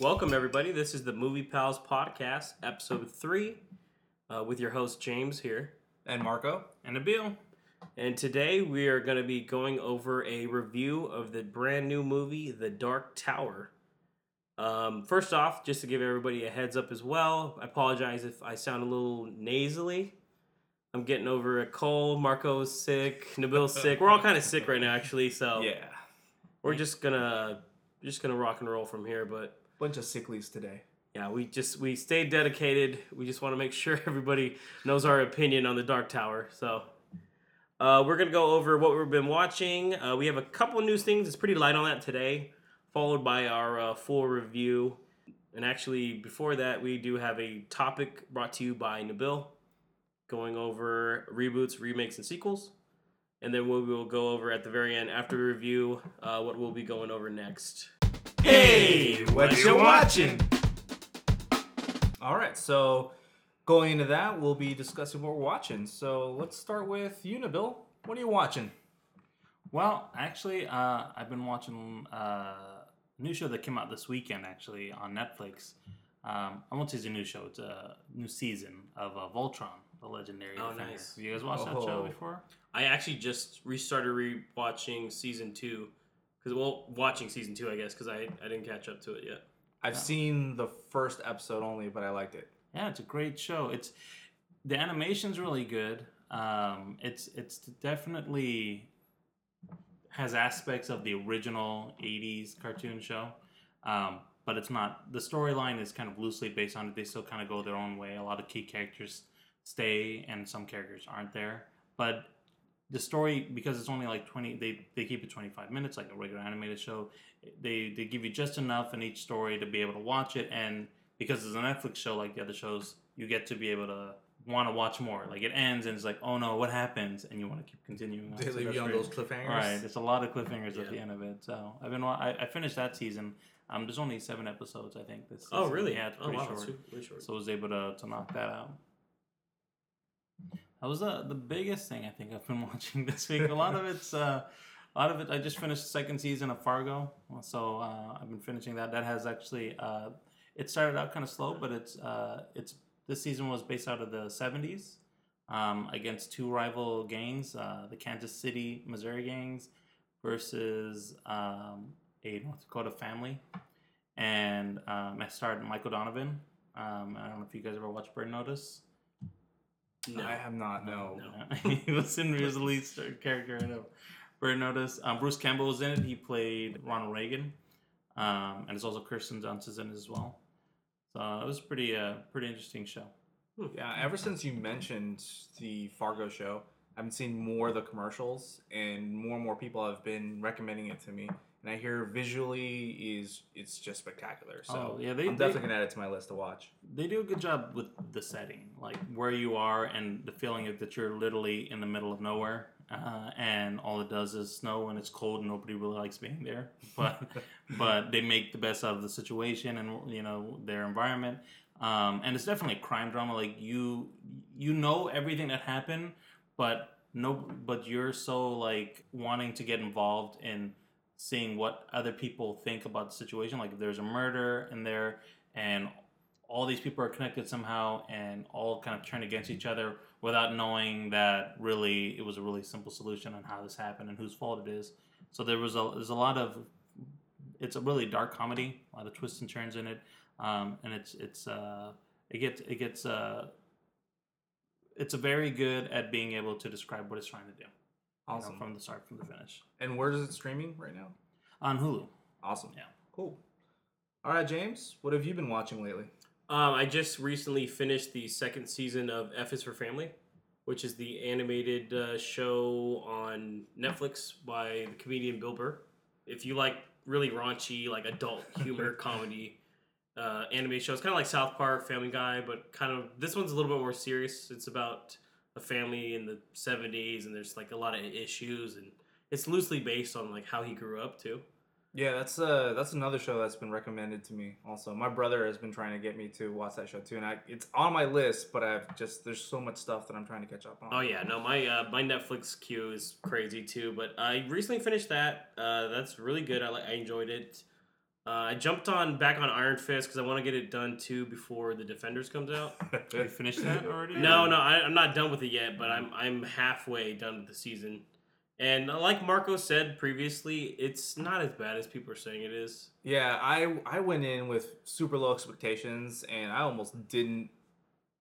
Welcome, everybody. This is the Movie Pals Podcast, Episode 3, with your host, James, here. And Marco. And Abil. And today, we are going to be going over a review of the brand new movie, The Dark Tower. First off, just to give everybody a heads up as well, I apologize if I sound a little nasally. I'm getting over a cold. Marco's sick. Nabil's sick. We're all kind of sick right now, actually, so... Yeah. We're just going to... rock and roll from here, but... Bunch of sick leaves today. Yeah, we stayed dedicated. We just want to make sure everybody knows our opinion on The Dark Tower. So we're going to go over what we've been watching. We have a couple of news things. It's pretty light on that today, followed by our full review. And actually, before that, we do have a topic brought to you by Nabil, going over reboots, remakes, and sequels. And then we will go over at the very end, after we review, what we'll be going over next. Hey, what you watching? All right, so going into that, we'll be discussing what we're watching. So let's start with you, Nabil. What are you watching? Well, actually, I've been watching a new show that came out this weekend, actually, on Netflix. I won't say it's a new show. It's a new season of Voltron, the legendary Defenders. Oh, nice. Have you guys watched that show before? I actually just restarted rewatching season two. Watching season two, I guess, because I didn't catch up to it yet. I've seen the first episode only, but I liked it. Yeah, it's a great show. The animation's really good. It's definitely has aspects of the original 80s cartoon show. But it's not... The storyline is kind of loosely based on it. They still kind of go their own way. A lot of key characters stay, and some characters aren't there. But the story, because it's only like 20... They keep it 25 minutes, like a regular animated show. They give you just enough in each story to be able to watch it. And because it's a Netflix show like the other shows, you get to be able to want to watch more. Like, it ends, and it's like, oh no, what happens? And you want to keep continuing on. They leave you on those cliffhangers. Right, it's a lot of cliffhangers at the end of it. So I finished that season... there's only 7 episodes, I think. This season. Oh, really? Yeah, it's pretty short. It's really short. So I was able to knock that out. That was the biggest thing I think I've been watching this week. A lot of it. I just finished the second season of Fargo, so I've been finishing that. That has actually, it started out kind of slow, but it's this season was based out of the 70s, against two rival gangs, the Kansas City, Missouri gangs, versus. A North Dakota family, and it starred Michael Donovan. I don't know if you guys ever watched Burn Notice. No, I have not. No. He was the lead character in Burn Notice. Bruce Campbell was in it. He played Ronald Reagan, and it's also Kirsten Dunst is in it as well. So it was pretty interesting show. Yeah, ever since you mentioned the Fargo show, I've been seeing more of the commercials, and more people have been recommending it to me. And I hear visually it's just spectacular. So I'm definitely going to add it to my list to watch. They do a good job with the setting, like where you are and the feeling that you're literally in the middle of nowhere. And all it does is snow and it's cold and nobody really likes being there. But they make the best out of the situation and, you know, their environment. And it's definitely a crime drama. Like you know everything that happened, but you're so like wanting to get involved in seeing what other people think about the situation. Like if there's a murder in there and all these people are connected somehow and all kind of turn against each other without knowing that really it was a really simple solution on how this happened and whose fault it is. So there's a lot of... It's a really dark comedy, a lot of twists and turns in it. And it's very good at being able to describe what it's trying to do. Awesome. From the start, from the finish. And where is it streaming right now? On Hulu. Awesome. Yeah. Cool. All right, James, what have you been watching lately? I just recently finished the second season of F is for Family, which is the animated show on Netflix by the comedian Bill Burr. If you like really raunchy, like adult humor comedy anime shows, kind of like South Park, Family Guy, but kind of this one's a little bit more serious. It's about... a family in the 70s, and there's like a lot of issues, and it's loosely based on like how he grew up too. Yeah, that's another show that's been recommended to me. Also, my brother has been trying to get me to watch that show too, and it's on my list, but there's so much stuff that I'm trying to catch up on. Oh yeah, no, my Netflix queue is crazy too. But I recently finished that. That's really good. I enjoyed it. I jumped back on Iron Fist because I want to get it done too before The Defenders comes out. Have you finished that already? No, I'm not done with it yet, but I'm halfway done with the season. And like Marco said previously, it's not as bad as people are saying it is. Yeah, I went in with super low expectations, and I almost didn't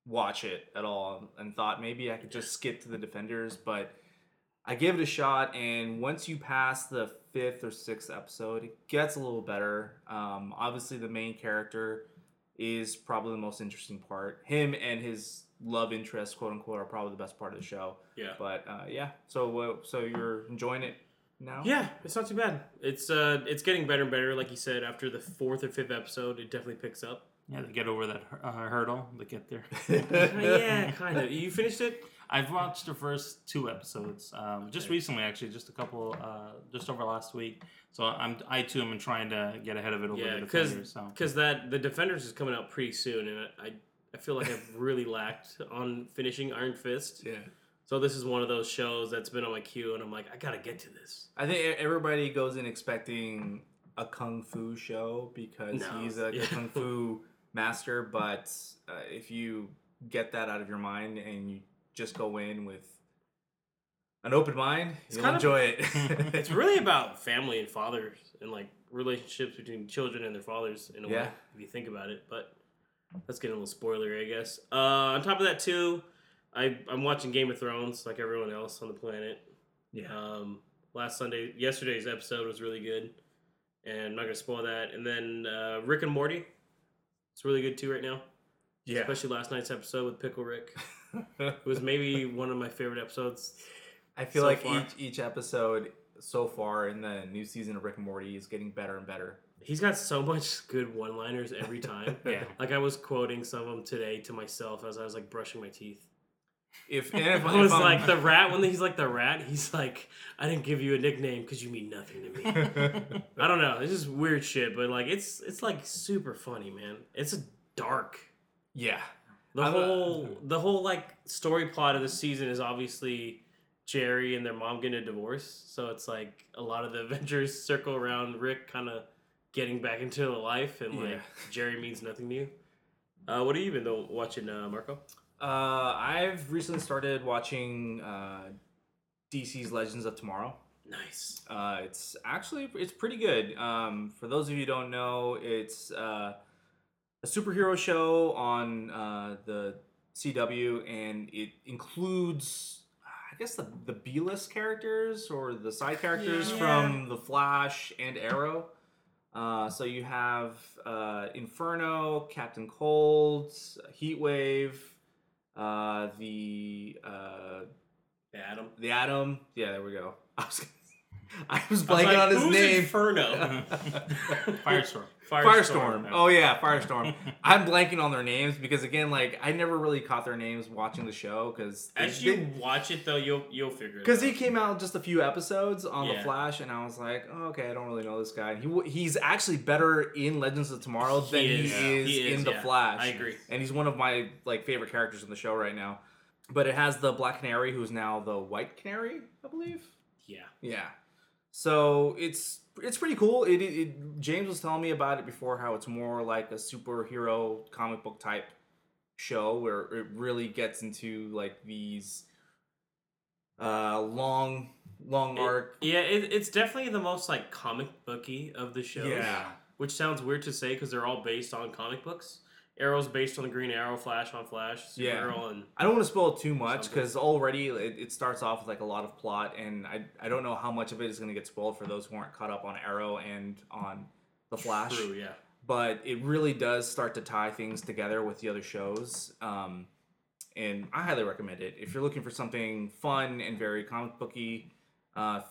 watch it at all and thought maybe I could just skip to The Defenders, but I gave it a shot, and once you pass the 5th or 6th episode, it gets a little better. Obviously, the main character is probably the most interesting part. Him and his love interest, quote unquote, are probably the best part of the show. Yeah. But so you're enjoying it now? Yeah, it's not too bad. It's getting better and better. Like you said, after the 4th or 5th episode, it definitely picks up. Yeah, to get over that hurdle, to get there. Yeah, kind of. You finished it? I've watched the first 2 episodes just recently, actually, just a couple, just over last week. So I too am trying to get ahead of it over the Defenders. Yeah, because the Defenders is coming out pretty soon, and I feel like I've really lacked on finishing Iron Fist. Yeah. So this is one of those shows that's been on my queue, and I'm like, I gotta get to this. I think everybody goes in expecting a kung fu show because he's a kung fu master, but if you get that out of your mind and you just go in with an open mind, you'll enjoy it. It's really about family and fathers and like relationships between children and their fathers in a way, if you think about it. But let's get a little spoilery, I guess. On top of that too, I'm watching Game of Thrones like everyone else on the planet. Yeah. Yesterday's episode was really good, and I'm not gonna spoil that. And then Rick and Morty, it's really good too right now. Yeah. Especially last night's episode with Pickle Rick. It was maybe one of my favorite episodes. I feel like each episode so far in the new season of Rick and Morty is getting better and better. He's got so much good one-liners every time. Yeah. Like I was quoting some of them today to myself as I was like brushing my teeth. If I was like the rat, when he's like the rat, he's like, I didn't give you a nickname because you mean nothing to me. I don't know. It's just weird shit, but like it's like super funny, man. It's dark. Yeah. The whole like story plot of the season is obviously Jerry and their mom getting a divorce. So it's like a lot of the adventures circle around Rick kind of getting back into life, and like Jerry means nothing to you. What have you been watching, Marco? I've recently started watching DC's Legends of Tomorrow. Nice. It's pretty good. For those of you who don't know, it's a superhero show on the CW, and it includes, I guess, the B-list characters or the side characters from The Flash and Arrow. So you have Inferno, Captain Cold, Heatwave, the Atom. Yeah, there we go. I was blanking on his name. Inferno. Firestorm. Oh yeah, Firestorm. I'm blanking on their names because again, like I never really caught their names watching the show. Because as you watch it though, you'll figure it out. Because he came out just a few episodes on The Flash, and I was like, oh, okay, I don't really know this guy. He's actually better in Legends of Tomorrow than he is in The Flash. I agree, and he's one of my like favorite characters in the show right now. But it has the Black Canary, who's now the White Canary, I believe. Yeah. Yeah. So it's pretty cool. It James was telling me about it before, how it's more like a superhero comic book type show where it really gets into like these long arc. It's definitely the most like comic booky of the shows. Yeah, which sounds weird to say because they're all based on comic books. Arrow's based on the Green Arrow, Flash on Flash, Supergirl on... I don't want to spoil too much, because already it starts off with like a lot of plot, and I don't know how much of it is going to get spoiled for those who aren't caught up on Arrow and on The Flash. True, yeah. But it really does start to tie things together with the other shows, and I highly recommend it. If you're looking for something fun and very comic booky,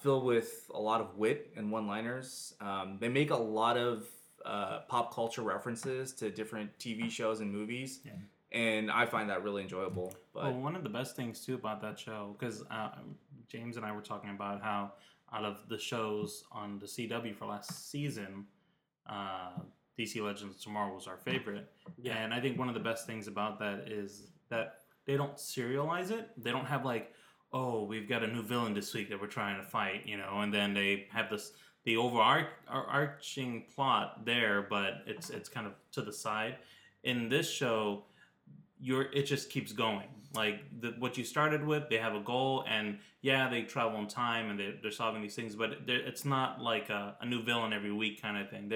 filled with a lot of wit and one-liners, they make a lot of pop culture references to different TV shows and movies, and I find that really enjoyable. But one of the best things too about that show, because James and I were talking about how out of the shows on the CW for last season, DC Legends Tomorrow was our favorite, and I think one of the best things about that is that they don't serialize it. They don't have like, oh, we've got a new villain this week that we're trying to fight, and then they have this the overarching plot there, but it's kind of to the side. In this show, it just keeps going. Like what you started with, they have a goal, and yeah, they travel in time, and they're solving these things. But it's not like a new villain every week kind of thing.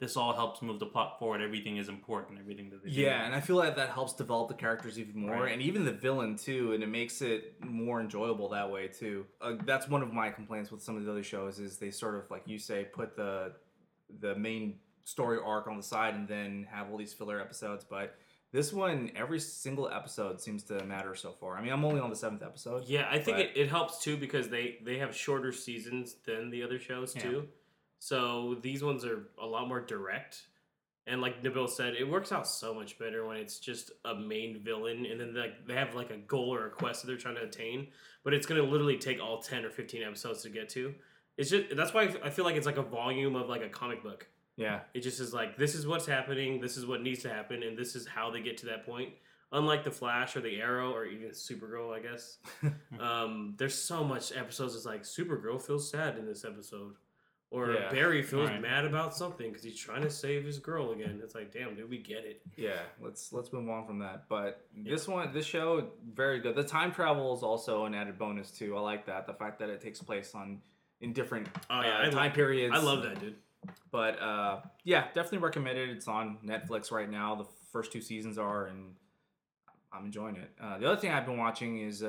This all helps move the plot forward. Everything is important. Everything that they do. Yeah, and I feel like that helps develop the characters even more, right. And even the villain too. And it makes it more enjoyable that way too. That's one of my complaints with some of the other shows is they sort of, like you say, put the main story arc on the side and then have all these filler episodes, but. This one, every single episode seems to matter so far. I mean, I'm only on the 7th episode. Yeah, I think it helps, too, because they have shorter seasons than the other shows, too. So these ones are a lot more direct. And like Nabil said, it works out so much better when it's just a main villain. And then they have like a goal or a quest that they're trying to attain. But it's going to literally take all 10 or 15 episodes to get to. It's just that's why I feel like it's like a volume of like a comic book. Yeah. It just is like, this is what's happening, this is what needs to happen, and this is how they get to that point. Unlike The Flash or The Arrow or even Supergirl, I guess. There's so much episodes it's like, Supergirl feels sad in this episode. Or Barry feels mad about something because he's trying to save his girl again. It's like, damn, dude, we get it. Yeah, let's move on from that. But this show, very good. The time travel is also an added bonus, too. I like that. The fact that it takes place in different periods. I love that, dude. But definitely recommend it. It's on Netflix right now. The first 2 seasons are, and I'm enjoying it. The other thing I've been watching is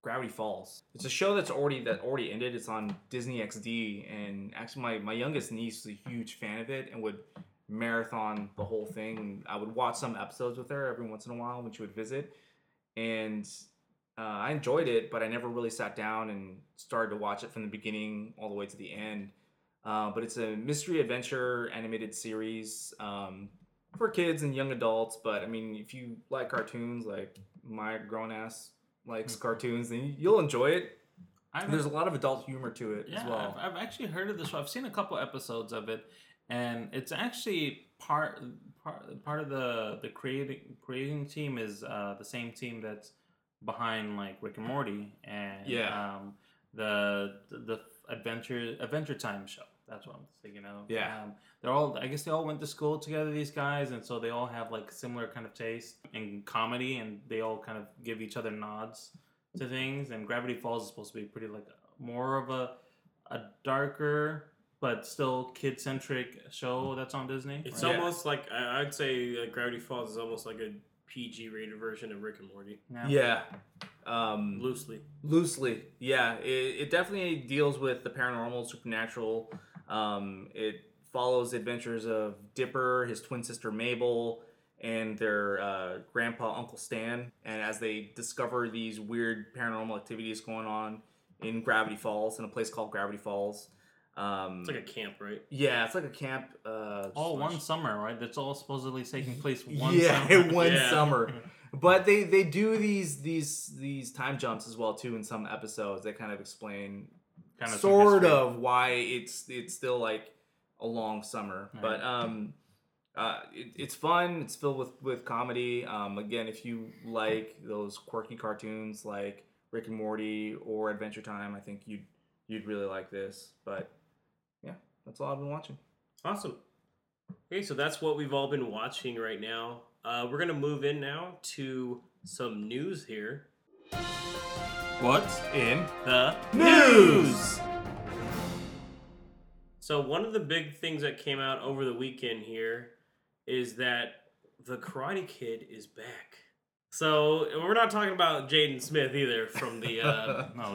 Gravity Falls. It's a show that already ended. It's on Disney XD, and actually my youngest niece is a huge fan of it and would marathon the whole thing. I would watch some episodes with her every once in a while when she would visit, and I enjoyed it, but I never really sat down and started to watch it from the beginning all the way to the end. But it's a mystery adventure animated series for kids and young adults. But I mean, if you like cartoons, like my grown ass likes cartoons, then you'll enjoy it. There's a lot of adult humor to it as well. I've actually heard of this show. I've seen a couple episodes of it, and it's actually part of the creating team is the same team that's behind like Rick and Morty and the Adventure Time show. That's what I'm thinking of. Yeah. They all went to school together, these guys, and so they all have like similar kind of taste in comedy, and they all kind of give each other nods to things. And Gravity Falls is supposed to be pretty like more of a darker but still kid centric show that's on Disney. It's almost like I'd say Gravity Falls is almost like a PG rated version of Rick and Morty. Yeah. Loosely. Yeah. It definitely deals with the paranormal, supernatural. It follows adventures of Dipper, his twin sister Mabel, and their grandpa, Uncle Stan. And as they discover these weird paranormal activities going on in Gravity Falls, in a place called Gravity Falls. It's like a camp, right? Yeah, it's like a camp. One summer, right? That's all supposedly taking place summer. Summer. But they do these time jumps as well too in some episodes. They kind of explain sort of why it's still like a long summer. Right. But it's fun. It's filled with comedy. Again, if you like those quirky cartoons like Rick and Morty or Adventure Time, I think you'd really like this. But yeah, that's all I've been watching. Awesome. Okay, so that's what we've all been watching right now. We're going to move in now to some news here. What's in the news? So one of the big things that came out over the weekend here is that the Karate Kid is back. So we're not talking about Jaden Smith either from the...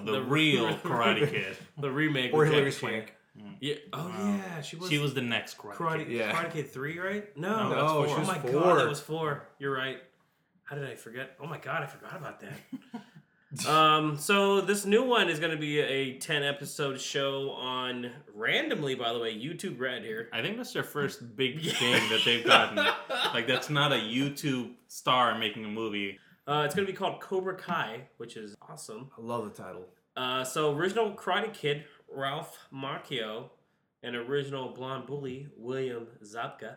the real Karate Kid. The remake. Or Hilary Swank. Yeah. Oh, yeah. She was the next Karate Kid. Karate Kid 3, right? No, that's 4. Oh, my God, that was 4. You're right. How did I forget? Oh, my God, I forgot about that. So this new one is going to be a 10-episode show on, randomly, by the way, YouTube Red here. I think that's their first big thing that they've gotten. Like, that's not a YouTube star making a movie. It's going to be called Cobra Kai, which is awesome. I love the title. So original Karate Kid... Ralph Macchio and original blonde bully William Zabka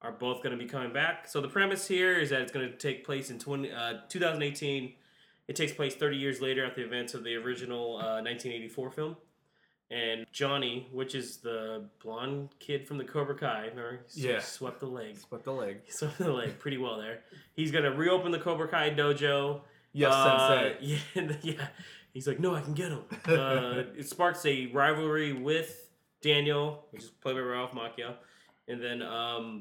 are both going to be coming back. So the premise here is that it's going to take place in 2018. It takes place 30 years later after the events of the original 1984 film. And Johnny, which is the blonde kid from the Cobra Kai, remember? Yeah. Swept the leg pretty well there. He's going to reopen the Cobra Kai dojo. Yes, sensei. Yeah. He's like, no, I can get him. It sparks a rivalry with Daniel, which is played by Ralph Macchio. And then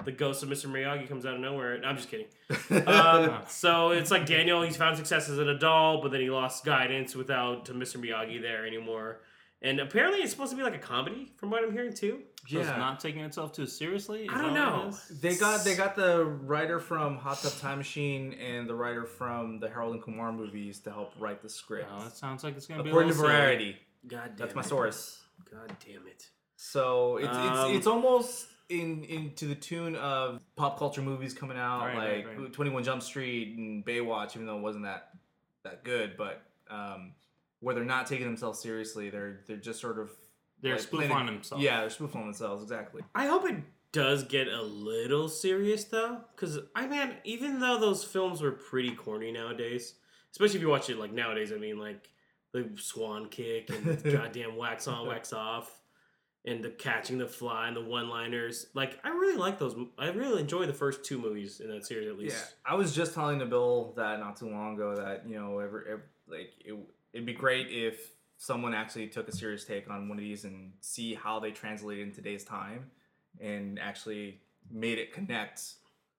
the ghost of Mr. Miyagi comes out of nowhere. I'm just kidding. So it's like Daniel, he's found success as an adult, but then he lost guidance without Mr. Miyagi there anymore. And apparently it's supposed to be like a comedy, from what I'm hearing, too. Yeah. So it's not taking itself too seriously? I don't know. They got the writer from Hot Tub Time Machine and the writer from the Harold and Kumar movies to help write the script. Oh, that sounds like it's going to be a little variety. God damn it. That's my source. God damn it. So it's almost in to the tune of pop culture movies coming out, right, like 21 Jump Street and Baywatch, even though it wasn't that good, but... where they're not taking themselves seriously, they're just sort of... They're like spoofing on themselves. Yeah, they're spoofing on themselves, exactly. I hope it does get a little serious, though. Because, even though those films were pretty corny nowadays, especially if you watch it, like, nowadays, the swan kick and the goddamn wax on, wax off, and the catching the fly and the one-liners. Like, I really like those. I really enjoy the first two movies in that series, at least. Yeah, I was just telling Nabil that not too long ago that, you know, it'd be great if someone actually took a serious take on one of these and see how they translate in today's time and actually made it connect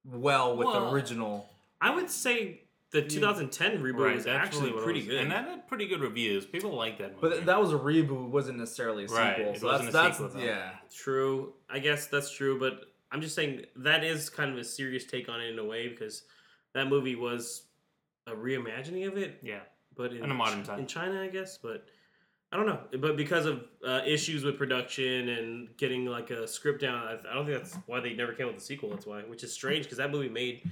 well with the original. I would say the 2010 reboot is actually pretty good. And that had pretty good reviews. People like that movie. But that was a reboot. It wasn't necessarily a sequel. Right. It wasn't a sequel. Yeah. True. I guess that's true. But I'm just saying that is kind of a serious take on it in a way because that movie was a reimagining of it. Yeah. But in a modern time. In China, I guess, but I don't know. But because of issues with production and getting like a script down, I don't think that's why they never came with a sequel. That's why, which is strange because that movie made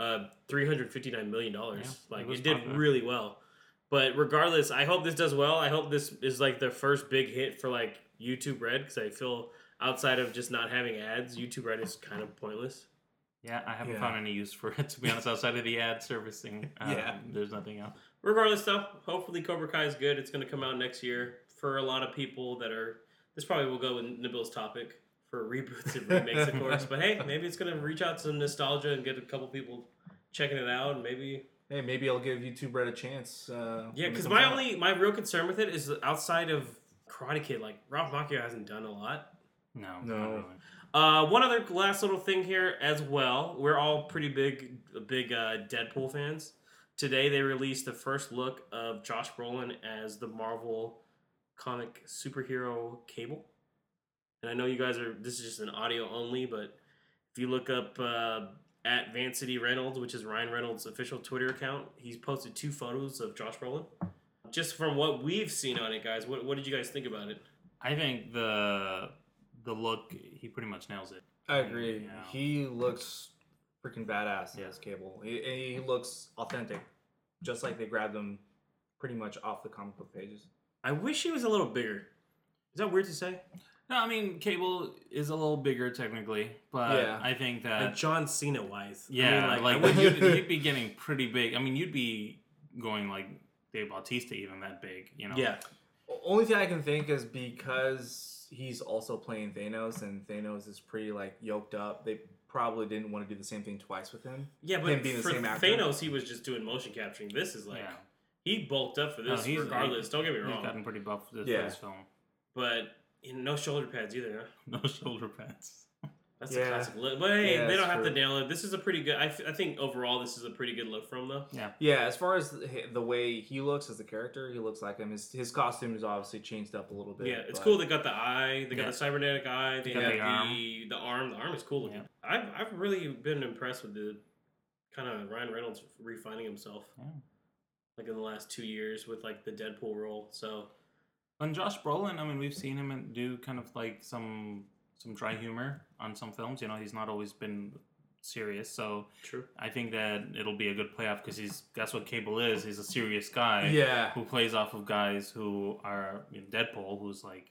$359 million. Yeah, like it did really well. But regardless, I hope this does well. I hope this is like their first big hit for like YouTube Red because I feel outside of just not having ads, YouTube Red is kind of pointless. Yeah, I haven't found any use for it, to be honest, outside of the ad servicing. There's nothing else. Regardless, though, hopefully Cobra Kai is good. It's going to come out next year for a lot of people that are... This probably will go with Nabil's topic for reboots and remakes, of course. But hey, maybe it's going to reach out some nostalgia and get a couple people checking it out. And maybe I'll give YouTube Red a chance. Because my real concern with it is outside of Karate Kid, like Ralph Macchio hasn't done a lot. No. Not really. One other last little thing here as well. We're all pretty big Deadpool fans. Today they released the first look of Josh Brolin as the Marvel comic superhero Cable. And I know you guys this is just an audio only, but if you look up at Vance City Reynolds, which is Ryan Reynolds' official Twitter account, he's posted 2 photos of Josh Brolin. Just from what we've seen on it, guys, what did you guys think about it? I think the look, he pretty much nails it. I agree. You know. He looks freaking badass as Cable. He looks authentic, just like they grabbed him pretty much off the comic book pages. I wish he was a little bigger. Is that weird to say? No, Cable is a little bigger technically, but I think that... Like John Cena-wise. Yeah, you'd be getting pretty big. You'd be going like Dave Bautista even that big, you know? Yeah. Only thing I can think is because... He's also playing Thanos, and Thanos is pretty, yoked up. They probably didn't want to do the same thing twice with him. Yeah, but for Thanos, he was just doing motion capturing. This is, he bulked up for this regardless. Don't get me wrong. He's gotten pretty buff for this film. But no shoulder pads either, huh? No shoulder pads. That's a classic look. But, hey, they don't have to nail it. This is a pretty good... I think, overall, this is a pretty good look from though. Yeah. Yeah, as far as the way he looks as a character, he looks like him. His costume is obviously changed up a little bit. Yeah, it's cool. They got the eye. They got the cybernetic eye. They got the arm. The arm. The arm is cool looking. Yeah. I've really been impressed with the kind of Ryan Reynolds refining himself. Yeah. In the last 2 years with, the Deadpool role. So... And Josh Brolin, we've seen him do kind of, some dry humor on some films. He's not always been serious. So true. I think that it'll be a good playoff because that's what Cable is. He's a serious guy who plays off of guys who are Deadpool, who's like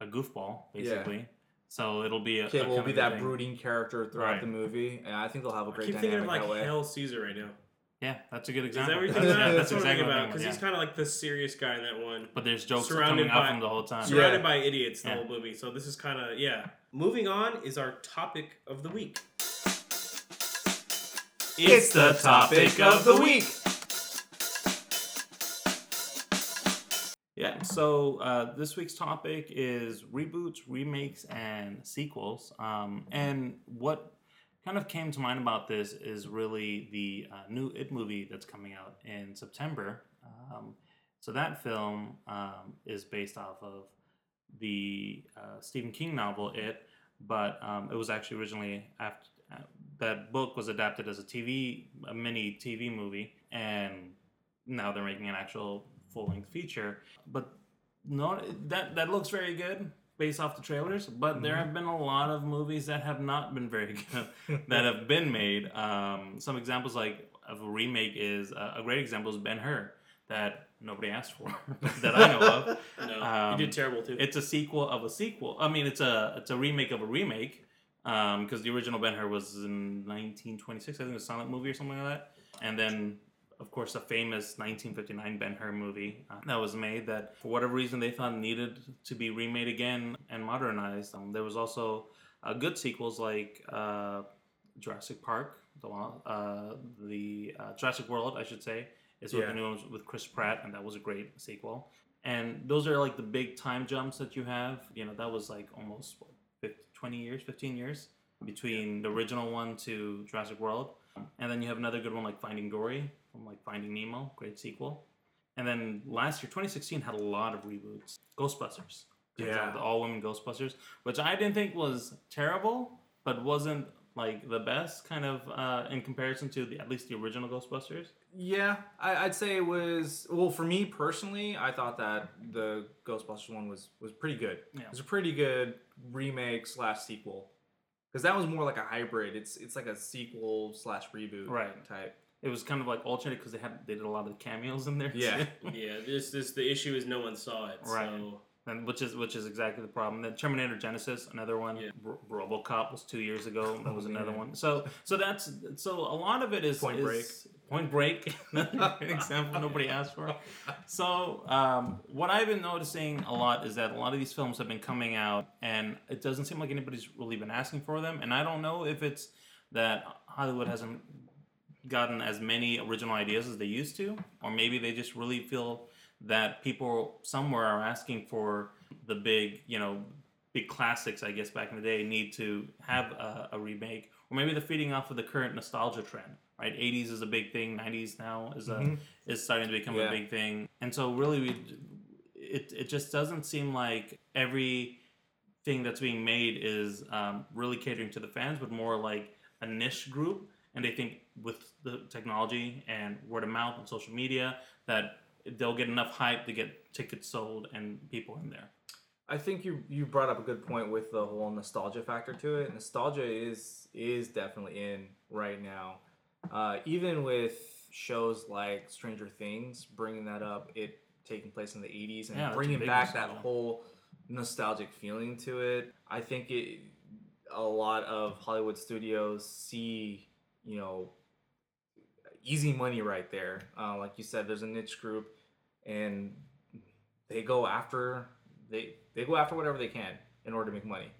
a goofball, basically. Yeah. So it'll be... Cable will be that brooding character throughout the movie. And I think they'll have a great dynamic that way. I keep thinking of Hail Caesar right now. Yeah, that's a good example. Is that what you're talking about? That's exactly what I'm about. Because he's kind of like the serious guy in that one. But there's jokes coming out from the whole time. Surrounded by idiots the whole movie. So this is kind of, Moving on is our topic of the week. It's the topic of the week. Yeah, so this week's topic is reboots, remakes, and sequels. And what kind of came to mind about this is really the new It movie that's coming out in September. So that film is based off of the Stephen King novel It, but it was actually originally after that book was adapted as a mini TV movie, and now they're making an actual full-length feature. But no, that looks very good based off the trailers, but there have been a lot of movies that have not been very good that have been made. Some examples of a remake is a great example is Ben-Hur that nobody asked for that I know of. No, he did terrible too. It's a sequel of a sequel. I mean, it's a remake of a remake because the original Ben-Hur was in 1926, I think, a silent movie or something like that, and then, of course, a famous 1959 Ben-Hur movie that was made that, for whatever reason, they thought needed to be remade again and modernized. There was also good sequels like Jurassic Park, the Jurassic World, I should say, is what the new one was with Chris Pratt, and that was a great sequel. And those are like the big time jumps that you have. You know, that was like almost 15 years between the original one to Jurassic World. And then you have another good one like Finding Dory, from like Finding Nemo, great sequel. And then last year, 2016, had a lot of reboots. Ghostbusters. The all-women Ghostbusters, which I didn't think was terrible, but wasn't like the best kind of in comparison to at least the original Ghostbusters. Yeah, I'd say it was, well, for me personally, I thought that the Ghostbusters one was pretty good. Yeah. It was a pretty good remake / sequel. Because that was more like a hybrid. It's like a sequel / reboot type. It was kind of like alternate because they did a lot of cameos in there. Yeah, too. Yeah. This the issue is no one saw it. Right. So. And which is exactly the problem. Then Terminator Genesis, another one. Yeah. RoboCop was 2 years ago. That was another one. So a lot of it is Point Break. An example nobody asked for. So what I've been noticing a lot is that a lot of these films have been coming out, and it doesn't seem like anybody's really been asking for them. And I don't know if it's that Hollywood hasn't gotten as many original ideas as they used to, or maybe they just really feel that people somewhere are asking for the big classics, I guess, back in the day, need to have a remake. Or maybe they're feeding off of the current nostalgia trend. Right, 80s is a big thing. 90s now is starting to become a big thing, and so really, it just doesn't seem like everything that's being made is really catering to the fans, but more like a niche group. And they think with the technology and word of mouth and social media that they'll get enough hype to get tickets sold and people in there. I think you brought up a good point with the whole nostalgia factor to it. Nostalgia is definitely in right now. Even with shows like Stranger Things, bringing that up, it taking place in the 80s and bringing back that whole nostalgic feeling to it. I think a lot of Hollywood studios see, you know, easy money right there. Like you said, there's a niche group, and they go after whatever they can in order to make money.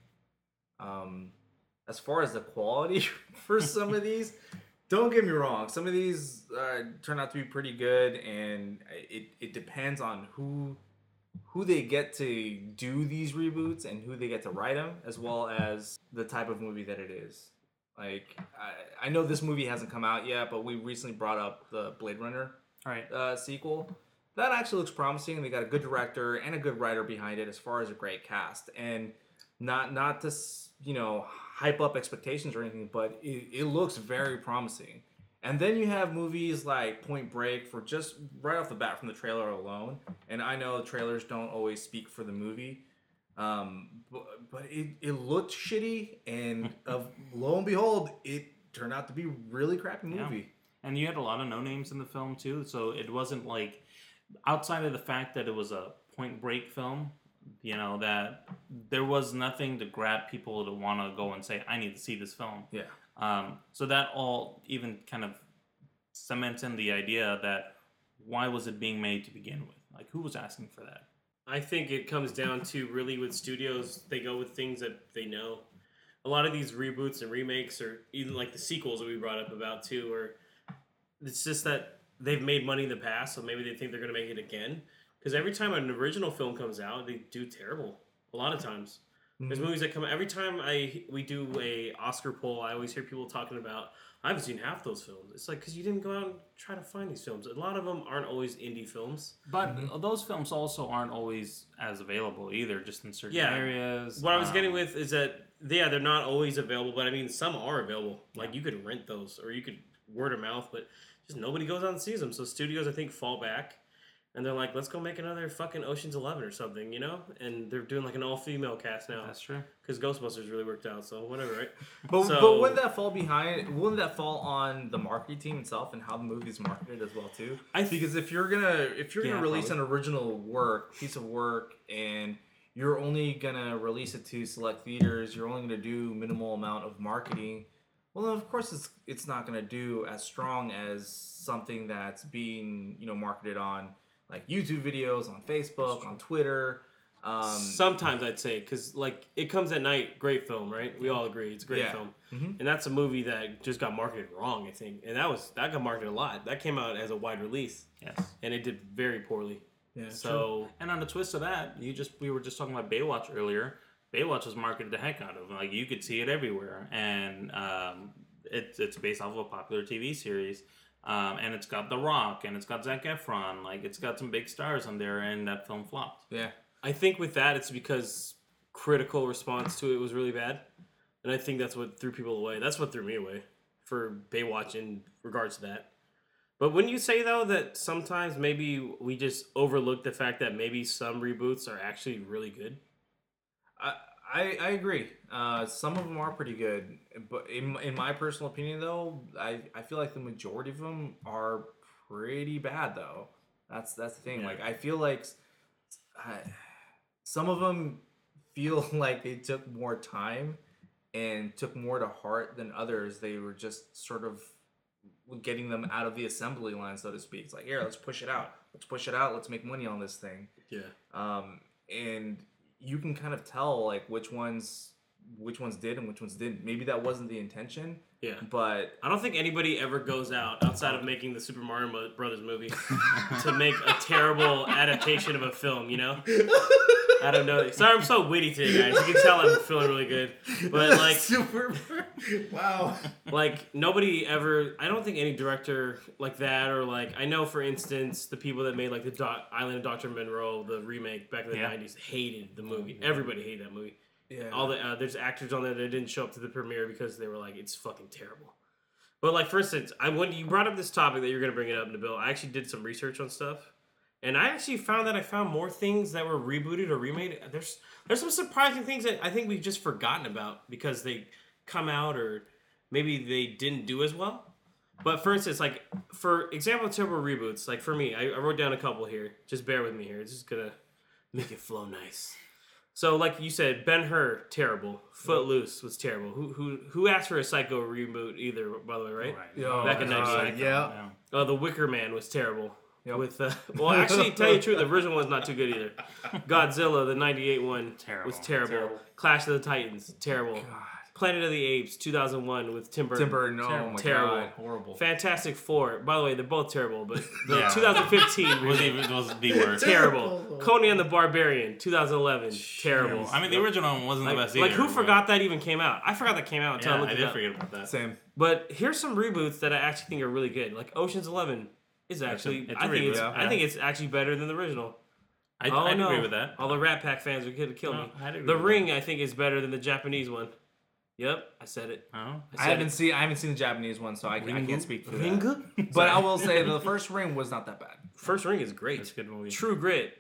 As far as the quality for some of these. Don't get me wrong. Some of these turn out to be pretty good, and it depends on who they get to do these reboots and who they get to write them, as well as the type of movie that it is. Like, I know this movie hasn't come out yet, but we recently brought up the Blade Runner sequel. That actually looks promising. They got a good director and a good writer behind it, as far as a great cast, and not to hype up expectations or anything, but it looks very promising. And then you have movies like Point Break, for just right off the bat from the trailer alone. And I know trailers don't always speak for the movie, but it looked shitty, and lo and behold, it turned out to be a really crappy movie. Yeah. And you had a lot of no names in the film too, so it wasn't like, outside of the fact that it was a Point Break film, that there was nothing to grab people to want to go and say, I need to see this film. Yeah. So that all even kind of cements in the idea that why was it being made to begin with? Like, who was asking for that? I think it comes down to really with studios, they go with things that they know. A lot of these reboots and remakes, or even like the sequels that we brought up about too, or it's just that they've made money in the past, so maybe they think they're going to make it again. Because every time an original film comes out, they do terrible. A lot of times. There's movies that come out. Every time we do a Oscar poll, I always hear people talking about, I haven't seen half those films. It's like, because you didn't go out and try to find these films. A lot of them aren't always indie films. But those films also aren't always as available either, just in certain areas. What I was getting with is that, yeah, they're not always available, but I mean, some are available. Like, you could rent those, or you could word of mouth, but just nobody goes out and sees them. So studios, I think, fall back. And they're like, let's go make another fucking Ocean's 11 or something, you know? And they're doing like an all-female cast now. That's true. Because Ghostbusters really worked out, so whatever, right? But wouldn't that fall behind? Wouldn't that fall on the marketing team itself and how the movie's marketed as well, too? Because if you're gonna release probably. An original work, piece of work, and you're only gonna release it to select theaters, you're only gonna do minimal amount of marketing. Well, of course, it's not gonna do as strong as something that's being marketed on. Like YouTube videos, on Facebook, on Twitter. Sometimes I'd say, because like It Comes at Night, great film, right? We all agree it's a great film. Mm-hmm. And that's a movie that just got marketed wrong, I think. And that got marketed a lot. That came out as a wide release. Yes. And it did very poorly. Yeah. So true. And on the twist of that, we were just talking about Baywatch earlier. Baywatch was marketed the heck out of. Like, you could see it everywhere. And it's based off of a popular TV series. And it's got The Rock, and it's got Zac Efron. Like, it's got some big stars on there, and that film flopped. Yeah. I think with that, it's because critical response to it was really bad. And I think that's what threw people away. That's what threw me away for Baywatch in regards to that. But wouldn't you say, though, that sometimes maybe we just overlook the fact that maybe some reboots are actually really good? I agree. Some of them are pretty good, but in my personal opinion, though, I feel like the majority of them are pretty bad. Though that's the thing. Yeah. Like, I feel like some of them feel like they took more time and took more to heart than others. They were just sort of getting them out of the assembly line, so to speak. It's like, here, let's push it out. Let's push it out. Let's make money on this thing. Yeah. And you can kind of tell like which ones did and which ones didn't. Maybe that wasn't the intention. Yeah. But I don't think anybody ever goes out outside of making the Super Mario Brothers movie to make a terrible adaptation of a film, you know? I don't know. Sorry, I'm so witty today, guys. You can tell I'm feeling really good. But like Super Wow. Like nobody ever I don't think any director like that or like I know for instance the people that made like the Island of Dr. Monroe, the remake back in the 90s hated the movie. Yeah. Everybody hated that movie. Yeah. All the there's actors on there that didn't show up to the premiere because they were like it's fucking terrible. But like for instance, when you brought up this topic that you're going to bring it up, Nabil, I actually did some research on stuff. And I actually found that I found more things that were rebooted or remade. There's some surprising things that I think we've just forgotten about because they come out or maybe they didn't do as well. But for instance, like for example, terrible reboots. Like for me, I wrote down a couple here. Just bear with me here. It's just gonna make it flow nice. So like you said, Ben-Hur terrible. Footloose was terrible. Who asked for a Psycho reboot either? By the way, right? Oh, back in 1990. Yeah. Oh, The Wicker Man was terrible. Yep. With well, actually, tell you the truth, the original one's not too good either. Godzilla, the 98 one, was terrible. Clash of the Titans, terrible. God. Planet of the Apes, 2001 with Tim Burton. Terrible. Oh my terrible. God, horrible. Fantastic Four. By the way, they're both terrible, but the 2015 was the worst. Terrible. Conan the Barbarian, 2011, terrible. I mean, the original one wasn't like, the best either. Like, who forgot that even came out? I forgot that came out until I looked it up. I did forget about that. Same. But here's some reboots that I actually think are really good. Like, Ocean's 11. Is actually, I think it's actually better than the original. I agree with that. All the Rat Pack fans are gonna kill me. The Ring, I think, is better than the Japanese one. Yep, I said it. I haven't seen the Japanese one, so I can't speak for that. But I will say the first Ring was not that bad. First Ring is great. It's a good movie. True Grit.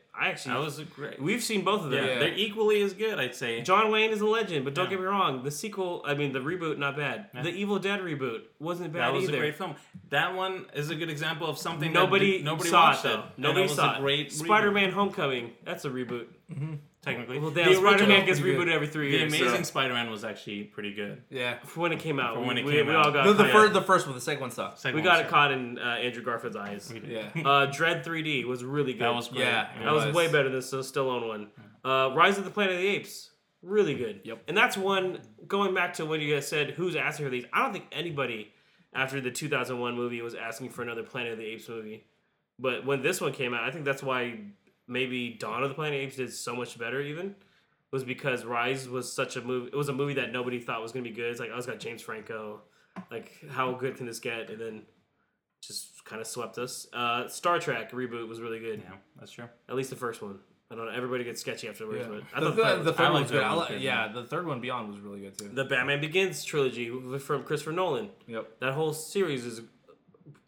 We've seen both of them. Yeah. They're equally as good, I'd say. John Wayne is a legend, but don't get me wrong. The reboot, not bad. Yeah. The Evil Dead reboot wasn't bad either. That was a great film. That one is a good example of something nobody saw it though. Nobody saw it. Spider-Man: Homecoming. That's a reboot. Mm-hmm. technically. Well, the Spider-Man gets rebooted every 3 years. The Amazing Spider-Man was actually pretty good. Yeah. For when it came out. We all got the first one. The second one sucked. Caught in Andrew Garfield's eyes. Yeah. Dread 3D was really good. That was great. Yeah. That was way better than the Stallone one. Rise of the Planet of the Apes. Really good. Yep. And that's one, going back to what you guys said, who's asking for these? I don't think anybody after the 2001 movie was asking for another Planet of the Apes movie. But when this one came out, I think that's why maybe Dawn of the Planet of the Apes did so much better even, was because Rise was such a movie. It was a movie that nobody thought was going to be good. It's like, oh, it's got James Franco. Like, how good can this get? And then just kind of swept us. Star Trek reboot was really good. Yeah, that's true. At least the first one. I don't know. Everybody gets sketchy afterwards, but I thought the third one was good. The third one, Beyond, was really good too. The Batman Begins trilogy from Christopher Nolan. Yep, that whole series is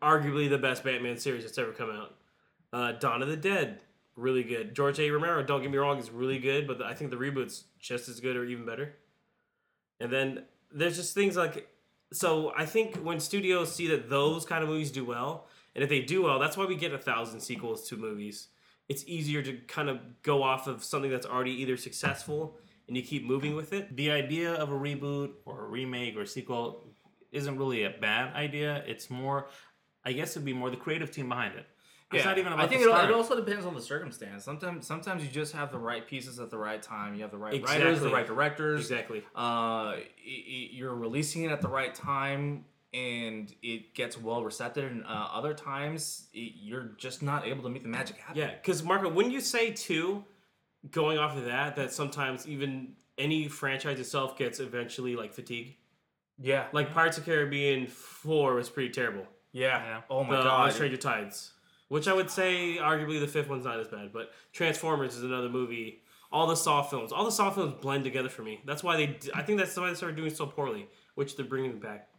arguably the best Batman series that's ever come out. Dawn of the Dead, really good. George A. Romero, don't get me wrong, is really good, but I think the reboot's just as good or even better. And then there's just things like, so I think when studios see that those kind of movies do well, and if they do well, that's why we get 1,000 sequels to movies. It's easier to kind of go off of something that's already either successful and you keep moving with it. The idea of a reboot or a remake or a sequel isn't really a bad idea. It's more, I guess it'd be more the creative team behind it. Yeah. It's not even about it also depends on the circumstance. Sometimes you just have the right pieces at the right time. You have the right writers, the right directors. Exactly. You're releasing it at the right time. And it gets well received, and other times you're just not able to make the magic happen. Yeah, because Marco, wouldn't you say too, going off of that sometimes even any franchise itself gets eventually like fatigue? Yeah, like Pirates of the Caribbean 4 was pretty terrible. Yeah. Oh my god. Stranger Tides, which I would say arguably the fifth one's not as bad, but Transformers is another movie. All the Saw films blend together for me. That's why they. I think that's why they started doing so poorly, which they're bringing back.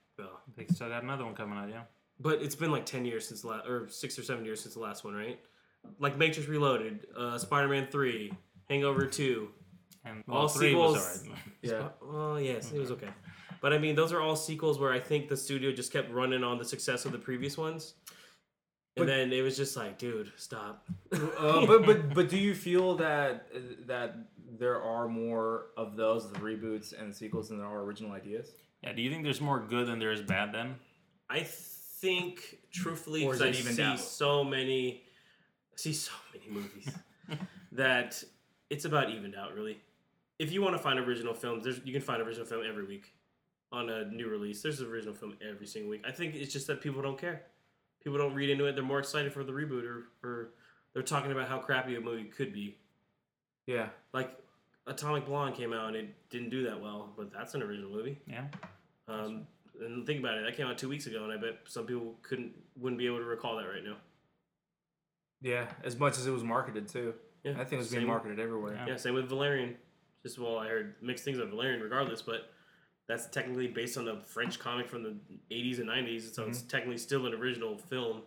They still got another one coming out, yeah. But it's been like 10 years since or 6 or 7 years since the last one, right? Like Matrix Reloaded, Spider-Man 3, Hangover 2, and all sequels. 3 was alright. Yeah. Well, yes, it was okay. But I mean, those are all sequels where I think the studio just kept running on the success of the previous ones, and then it was just like, dude, stop. But do you feel that there are more of those, the reboots and the sequels, than there are original ideas? Yeah, do you think there's more good than there is bad then? I think, truthfully, because I see so many movies that it's about evened out, really. If you want to find original films, you can find original film every week on a new release. There's an original film every single week. I think it's just that people don't care. People don't read into it. They're more excited for the reboot or they're talking about how crappy a movie could be. Yeah. Like, Atomic Blonde came out and it didn't do that well, but that's an original movie. Yeah. And think about it, that came out 2 weeks ago, and I bet some people wouldn't be able to recall that right now. Yeah, as much as it was marketed too. Yeah, I think it was being marketed everywhere. Yeah, same with Valerian. Just I heard mixed things on Valerian, regardless, but that's technically based on a French comic from the 80s and 90s, so it's technically still an original film,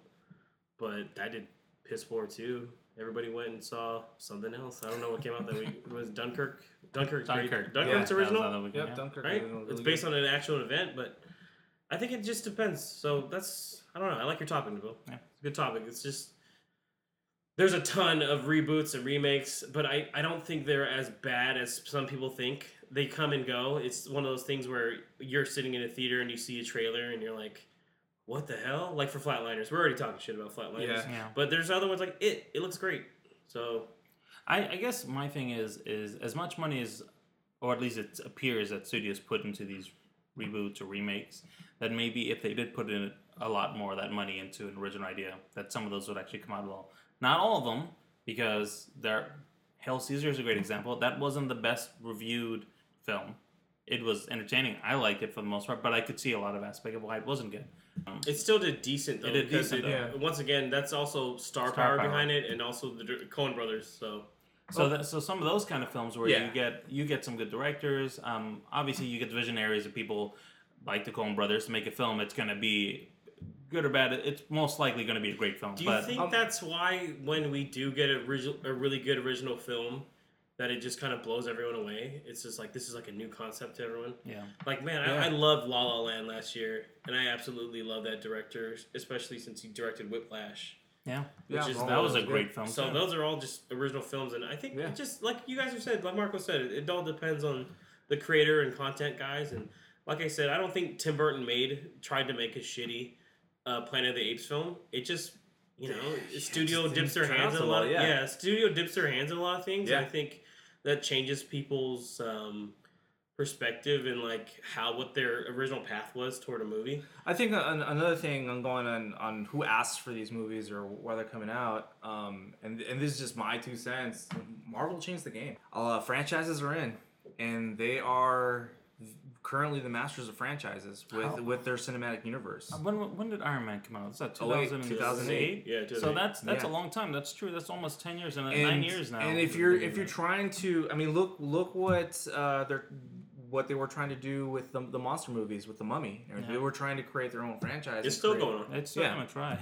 but that did piss poor too. Everybody went and saw something else. I don't know what came out that week. It was Dunkirk. Dunkirk's original. Yep, Dunkirk. Right? It's based on an actual event, but I think it just depends. So that's, I don't know. I like your topic, Neville. Yeah. It's a good topic. It's just, there's a ton of reboots and remakes, but I don't think they're as bad as some people think. They come and go. It's one of those things where you're sitting in a theater and you see a trailer and you're like, what the hell? Like for Flatliners. We're already talking shit about Flatliners. Yeah. But there's other ones like It. It looks great. So I guess my thing is as much money as, or at least it appears that studios put into these reboots or remakes, that maybe if they did put in a lot more of that money into an original idea, that some of those would actually come out well. Not all of them, because Hail Caesar is a great example. That wasn't the best reviewed film. It was entertaining. I liked it for the most part, but I could see a lot of aspect of why it wasn't good. It still did decent, though. Once again, that's also star power behind it, and also the Coen brothers. So some of those kind of films where you get some good directors. Obviously, you get visionaries of people like the Coen brothers to make a film. It's going to be good or bad. It's most likely going to be a great film. Do you think that's why when we do get a really good original film, that it just kind of blows everyone away? It's just like, this is like a new concept to everyone. Yeah. Like, man, I loved La La Land last year, and I absolutely love that director, especially since he directed Whiplash. Yeah. That was a great film. So those are all just original films, and I think it just like you guys have said, like Marco said, it all depends on the creator and content guys. And like I said, I don't think Tim Burton tried to make a shitty Planet of the Apes film. It just, you know, studio dips their hands in a lot. Yeah, studio dips their hands in a lot of things. Yeah. And I think that changes people's perspective and like what their original path was toward a movie. I think another thing on who asks for these movies or why they're coming out, and this is just my 2 cents. Marvel changed the game. Franchises are in, and they are currently the masters of franchises with their cinematic universe. When did Iron Man come out? Was that 2008? Yeah, 2008. So that's a long time. That's true. That's almost 10 years and 9 years now. And if you're trying to, I mean, look what they were trying to do with the monster movies, with the Mummy. I mean, they were trying to create their own franchise. It's still going on. It's still going to try.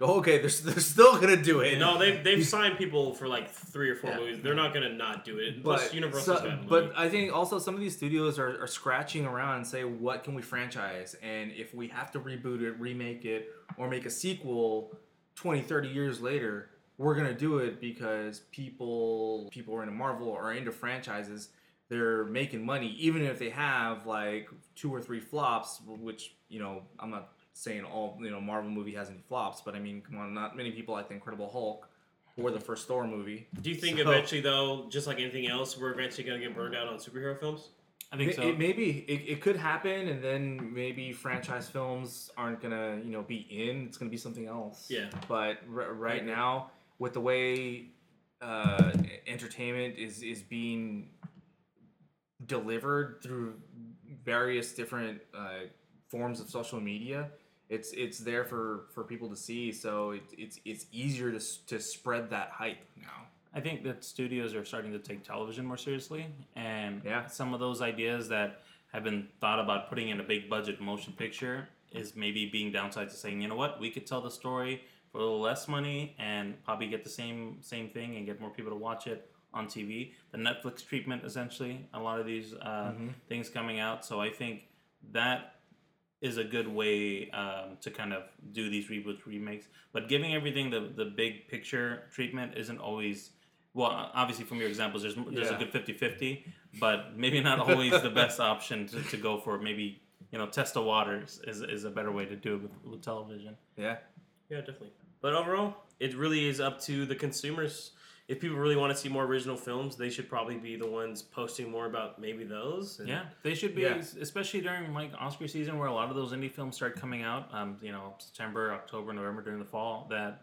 Okay, they're still going to do it. No, they've signed people for like 3 or 4 movies. They're not going to not do it. Plus, Universal's got money. But I think also some of these studios are scratching around and say, what can we franchise? And if we have to reboot it, remake it, or make a sequel 20, 30 years later, we're going to do it because people are into Marvel or into franchises. They're making money, even if they have like 2 or 3 flops, which, I'm not saying all Marvel movie has any flops, but I mean, come on, not many people like the Incredible Hulk or the first Thor movie. Do you think eventually, though, just like anything else, we're eventually going to get burned out on superhero films? I think so. Maybe it could happen, and then maybe franchise films aren't going to be in. It's going to be something else. Yeah. But right now, with the way entertainment is being delivered through various different forms of social media, it's there for people to see, so it's easier to spread that hype now. I think that studios are starting to take television more seriously, and some of those ideas that have been thought about putting in a big budget motion picture is maybe being downsized to saying, you know what, we could tell the story for a little less money and probably get the same thing and get more people to watch it on TV. The Netflix treatment, essentially, a lot of these things coming out, so I think that is a good way to kind of do these reboots, remakes. But giving everything the big picture treatment isn't always... Well, obviously from your examples, there's a good 50-50, but maybe not always the best option to go for. Maybe, test the waters is a better way to do it with television. Yeah. Yeah, definitely. But overall, it really is up to the consumers. If people really want to see more original films, they should probably be the ones posting more about maybe those. Yeah, they should be, especially during like Oscar season, where a lot of those indie films start coming out. September, October, November, during the fall. That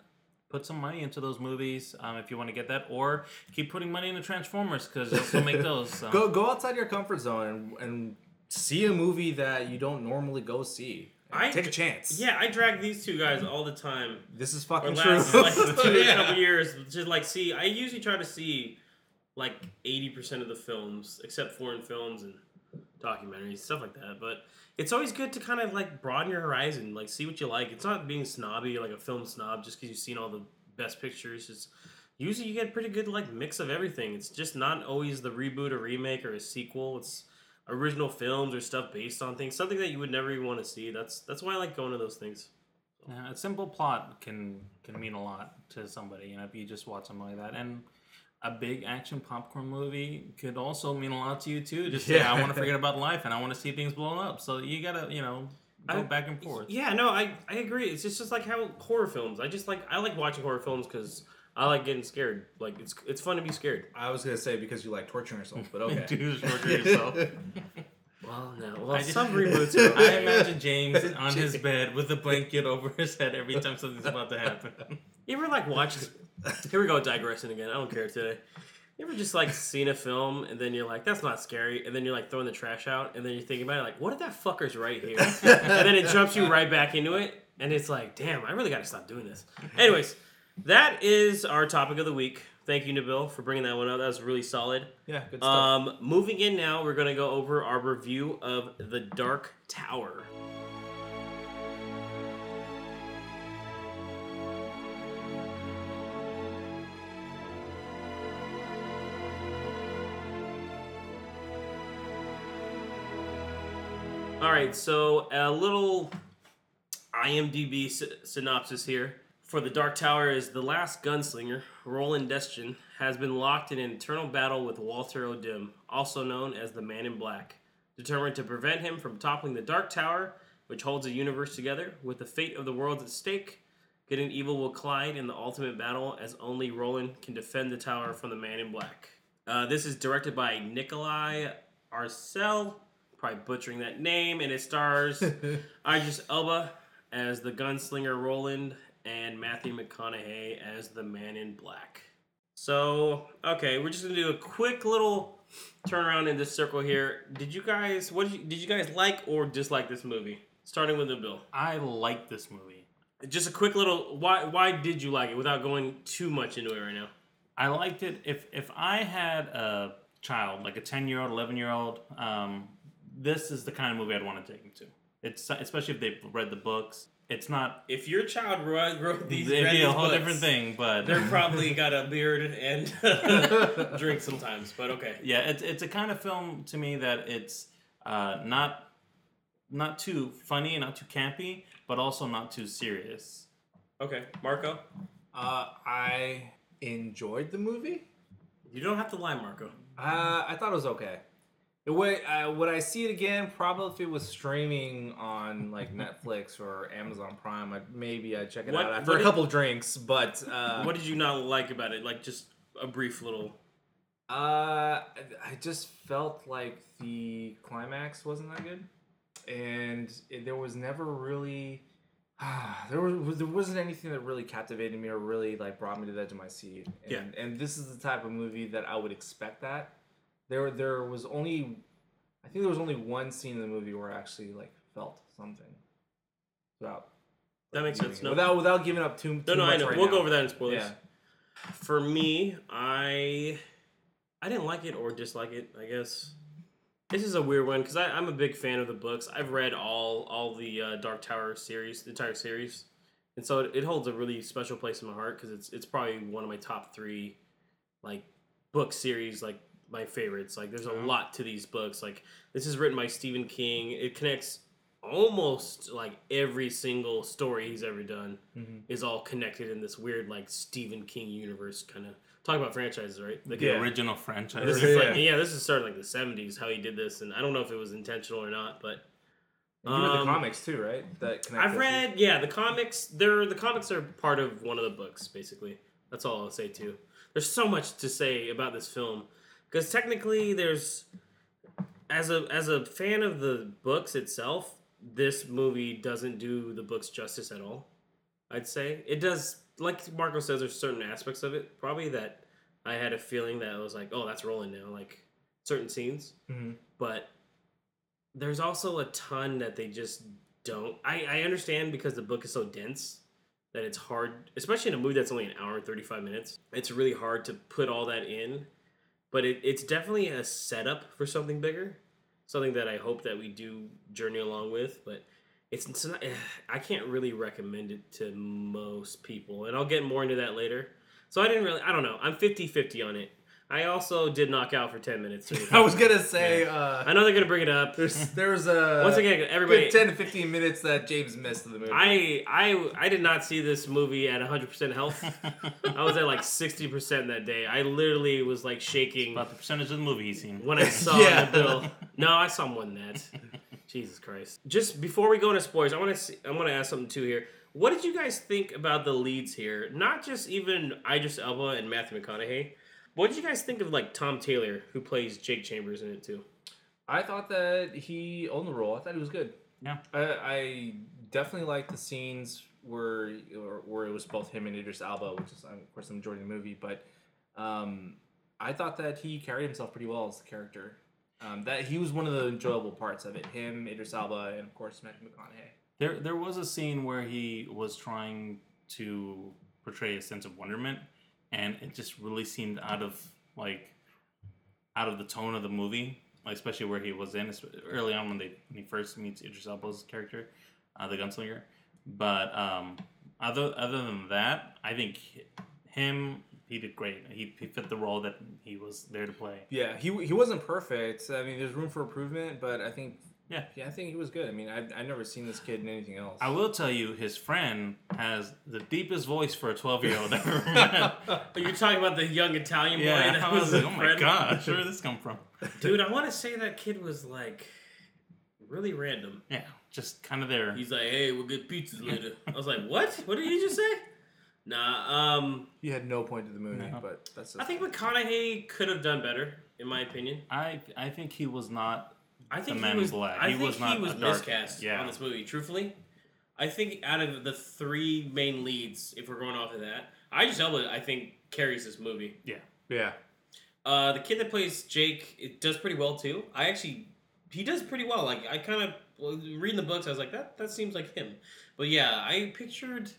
put some money into those movies if you want to get that, or keep putting money into Transformers because they'll still make those. So. Go outside your comfort zone and see a movie that you don't normally go see. Take a chance. Yeah, I drag these two guys all the time. This is fucking true. Like couple years, just like I usually try to see like 80% of the films, except foreign films and documentaries, stuff like that. But it's always good to kind of like broaden your horizon, like see what you like. It's not being snobby or like a film snob just because you've seen all the best pictures. It's usually you get a pretty good like mix of everything. It's just not always the reboot or remake or a sequel. It's original films or stuff based on things, something that you would never even want to see. That's why I like going to those things. Yeah, a simple plot can mean a lot to somebody, if you just watch something like that. And a big action popcorn movie could also mean a lot to you too. Just say, I want to forget about life and I want to see things blown up. So you gotta, go back and forth. Yeah, no, I agree. It's just like how horror films. I like watching horror films because I like getting scared. Like it's fun to be scared. I was gonna say because you like torturing yourself, but okay. You do just torture yourself. Well, no. Well, some reboots. I imagine James on his bed with a blanket over his head every time something's about to happen. You ever like watch? Here we go, digressing again. I don't care today. You ever just like seen a film and then you're like, that's not scary, and then you're like throwing the trash out, and then you're thinking about it like, what if that fucker's right here? And then it jumps you right back into it, and it's like, damn, I really gotta stop doing this. Anyways. That is our topic of the week. Thank you, Nabil, for bringing that one up. That was really solid. Yeah, good stuff. Moving in now, we're going to go over our review of The Dark Tower. All right, so a little IMDb synopsis here. for The Dark Tower is the last gunslinger, Roland Destin, has been locked in an eternal battle with Walter O'Dim, also known as the Man in Black, determined to prevent him from toppling the Dark Tower, which holds the universe together. With the fate of the world at stake, good and evil will collide in the ultimate battle as only Roland can defend the tower from the Man in Black. This is directed by Nikolai Arcel, probably butchering that name, and it stars Idris Elba as the gunslinger Roland and Matthew McConaughey as the Man in Black. So, okay, we're just going to do a quick little turnaround in this circle here. Did you guys like or dislike this movie? Starting with Nabil. I like this movie. Just a quick little, why did you like it without going too much into it right now? I liked it. If I had a child, like a 10-year-old, 11-year-old, this is the kind of movie I'd want to take them to. It's especially if they've read the books. It's not... If your child wrote these books... It'd be a whole different thing, but... They're probably got a beard and drink sometimes, but okay. Yeah, it's a kind of film to me that it's not too funny, not too campy, but also not too serious. Okay. Marco? I enjoyed the movie. You don't have to lie, Marco. I thought it was okay. Would I see it again? Probably if it was streaming on like Netflix or Amazon Prime. I'd check it out after a couple drinks. But what did you not like about it? Like just a brief little. I just felt like the climax wasn't that good, and there was never really there wasn't anything that really captivated me or really like brought me to the edge of my seat. And, yeah. And this is the type of movie that I would expect that. There was only one scene in the movie where I actually like felt something. That makes sense. No. Without giving up too much. I know. Right, we'll go over that in spoilers. Yeah. For me, I didn't like it or dislike it, I guess. This is a weird one because I'm a big fan of the books. I've read all the Dark Tower series, the entire series, and so it holds a really special place in my heart because it's probably one of my top three, like, book series, like. My favorites. Like, there's a lot to these books. Like, this is written by Stephen King. It connects almost like every single story he's ever done is all connected in this weird like Stephen King universe kind of. Talking about franchises, right? Like, the original franchise. This is started like the 70s. How he did this, and I don't know if it was intentional or not, but. You read the comics too, right? That I've read. Yeah, the comics. The comics are part of one of the books, basically. That's all I'll say too. There's so much to say about this film. Because technically, there's as a fan of the books itself, this movie doesn't do the books justice at all. I'd say it does. Like Marco says, there's certain aspects of it probably that I had a feeling that I was like, oh, that's Roland now. Like certain scenes, but there's also a ton that they just don't. I understand because the book is so dense that it's hard, especially in a movie that's only an hour and 35 minutes. It's really hard to put all that in. But it's definitely a setup for something bigger, something that I hope that we do journey along with. But it's not, I can't really recommend it to most people, and I'll get more into that later. So I don't know. I'm 50-50 on it. I also did knock out for 10 minutes. I was going to say... Yeah. I know they're going to bring it up. There's a... Once again, everybody... 10 to 15 minutes that James missed of the movie. I did not see this movie at 100% health. I was at like 60% that day. I literally was like shaking... It's about the percentage of the movie he's seen. When I saw the bill. No, I saw more than that. Jesus Christ. Just before we go into spoilers, I want to ask something too here. What did you guys think about the leads here? Not just even Idris Elba and Matthew McConaughey. What did you guys think of, like, Tom Taylor, who plays Jake Chambers in it, too? I thought that he owned the role. I thought he was good. Yeah. I definitely liked the scenes where it was both him and Idris Elba, which is, of course, the majority of the movie. But I thought that he carried himself pretty well as the character. That he was one of the enjoyable parts of it. Him, Idris Elba, and, of course, Matthew McConaughey. There was a scene where he was trying to portray a sense of wonderment. And it just really seemed out of the tone of the movie, like, especially where he was in early on when he first meets Idris Elba's character, the gunslinger. But other than that, I think he did great. He fit the role that he was there to play. Yeah, he wasn't perfect. I mean, there's room for improvement, but I think Yeah, I think he was good. I mean, I've never seen this kid in anything else. I will tell you, his friend has the deepest voice for a 12-year-old I've ever met. Are you talking about the young Italian boy? Yeah, I was like, oh my gosh, where did this come from? Dude, I want to say that kid was like really random. Yeah, just kind of there. He's like, hey, we'll get pizzas later. I was like, what? What did he just say? Nah, You had no point to the movie, but that's... I think McConaughey could have done better, in my opinion. I think he was not... I think he was miscast on this movie, truthfully. I think out of the three main leads, if we're going off of that, Idris Elba, I think, carries this movie. Yeah. The kid that plays Jake, it does pretty well, too. He does pretty well. Like, I kind of, reading the books, I was like, that seems like him. But yeah, I pictured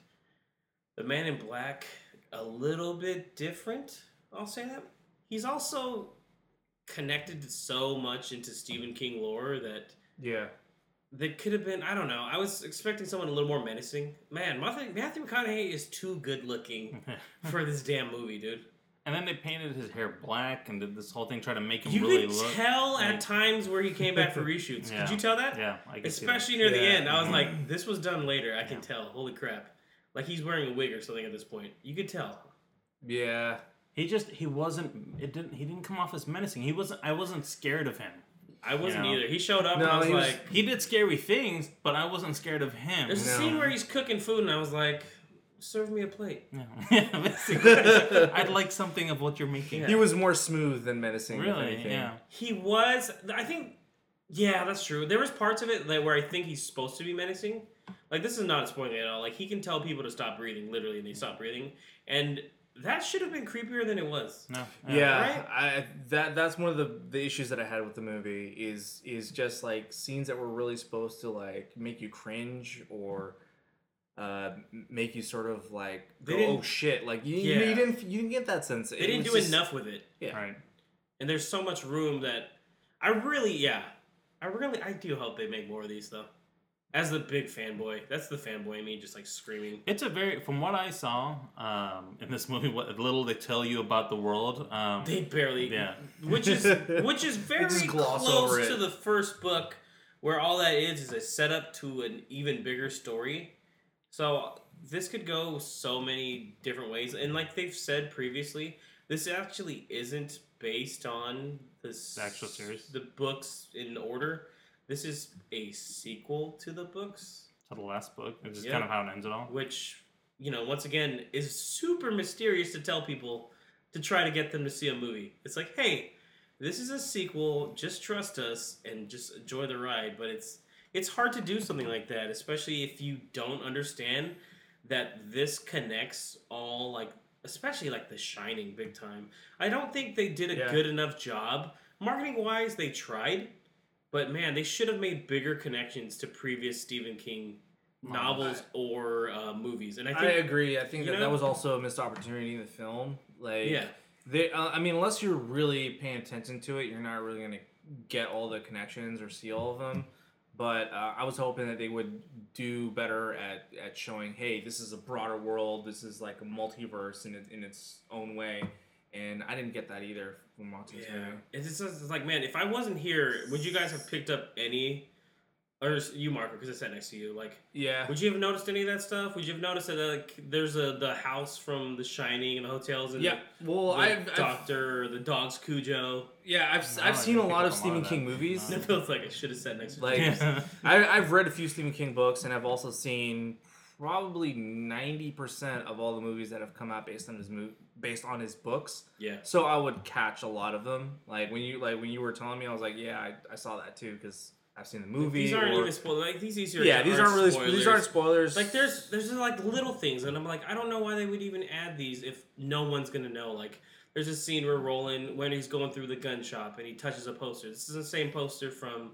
the Man in Black a little bit different, I'll say that. He's also connected so much into Stephen King lore that that could have been, I don't know, I was expecting someone a little more menacing. Man, Matthew McConaughey is too good looking for this damn movie, dude. And then they painted his hair black and did this whole thing, try to make him really look. You could tell at times where he came back for reshoots. Could you tell that? Yeah, I could. Especially near the end, I was like, this was done later. I can tell. Holy crap! Like he's wearing a wig or something at this point. You could tell. Yeah. He didn't come off as menacing. I wasn't scared of him. I wasn't either. He showed up and I was like... He did scary things, but I wasn't scared of him. There's a scene where he's cooking food and I was like, serve me a plate. Yeah, basically. I'd like something of what you're making. Yeah. He was more smooth than menacing. Really, yeah. He was... I think... Yeah, that's true. There was parts of it where I think he's supposed to be menacing. Like, this is not a spoiler at all. Like, he can tell people to stop breathing, literally, and they stop breathing. And... that should have been creepier than it was. No. Yeah, right? That's one of the issues that I had with the movie is just like scenes that were really supposed to like make you cringe or make you sort of like go, oh shit, like you didn't get that sense. They didn't do enough with it. Yeah. Right. And there's so much room that I do hope they make more of these though. As the big fanboy, that's the fanboy in me, just like screaming. It's from what I saw in this movie, what little they tell you about the world, they barely, which is very close to the first book, where all that is a setup to an even bigger story. So this could go so many different ways, and like they've said previously, this actually isn't based on the actual series, the books in order. This is a sequel to the books. To the last book, which is kind of how it ends it all. Which, you know, once again, is super mysterious to tell people to try to get them to see a movie. It's like, hey, this is a sequel. Just trust us and just enjoy the ride. But it's hard to do something like that, especially if you don't understand that this connects all, like, especially like The Shining big time. I don't think they did a good enough job. Marketing-wise, they tried. But, man, they should have made bigger connections to previous Stephen King novels or movies. And I agree. I think that was also a missed opportunity in the film. Like, unless you're really paying attention to it, you're not really going to get all the connections or see all of them. But I was hoping that they would do better at showing, hey, this is a broader world. This is like a multiverse in its own way. And I didn't get that either from watching this movie. It's like, man, if I wasn't here, would you guys have picked up any... Or you, Marco, because I sat next to you. Like, would you have noticed any of that stuff? Would you have noticed that like there's the house from The Shining and the hotels and the dog's Cujo? Yeah, I've seen a lot of Stephen King movies. It feels like I should have sat next to you. Like, I've read a few Stephen King books, and I've also seen probably 90% of all the movies that have come out based on his books. Yeah. So I would catch a lot of them. Like when you were telling me, I was like, yeah, I saw that too because I've seen the movie. These aren't even spoilers. Like these aren't spoilers. Like there's like little things, and I'm like, I don't know why they would even add these if no one's gonna know. Like there's a scene where Roland, when he's going through the gun shop, and he touches a poster. This is the same poster from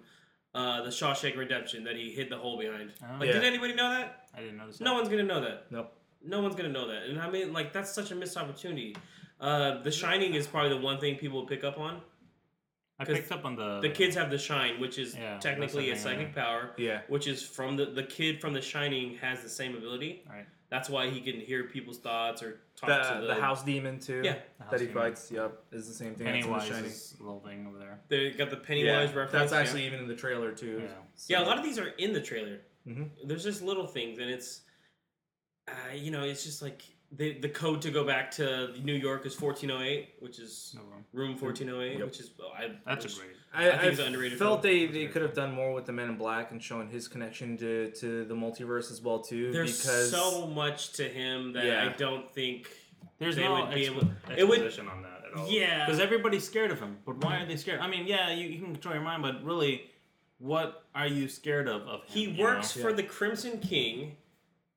the Shawshank Redemption that he hid the hole behind. Did anybody know that? I didn't notice that. No one's going to know that. Nope. No one's going to know that. And I mean, like, that's such a missed opportunity. The Shining is probably the one thing people will pick up on. I picked up on the... The kids have the shine, which is technically a psychic power. Yeah. Which is from the kid from The Shining has the same ability. Right. That's why he can hear people's thoughts or talk to the house demon too. Yeah, that he fights. Yep, is the same thing. Pennywise, the is little thing over there. They got the Pennywise reference. That's actually even in the trailer too. Yeah. So. Yeah, a lot of these are in the trailer. Mm-hmm. There's just little things, and it's, you know, it's just like the code to go back to New York is 1408, which is room 1408, yep. Which is that's a great. I felt they could have done more with the Men in Black and showing his connection to the multiverse as well too. There's so much to him that I don't think they would be able to on that at all. Yeah, because everybody's scared of him, but why are they scared? I mean, yeah, you can control your mind, but really, what are you scared of him? He works for the Crimson King.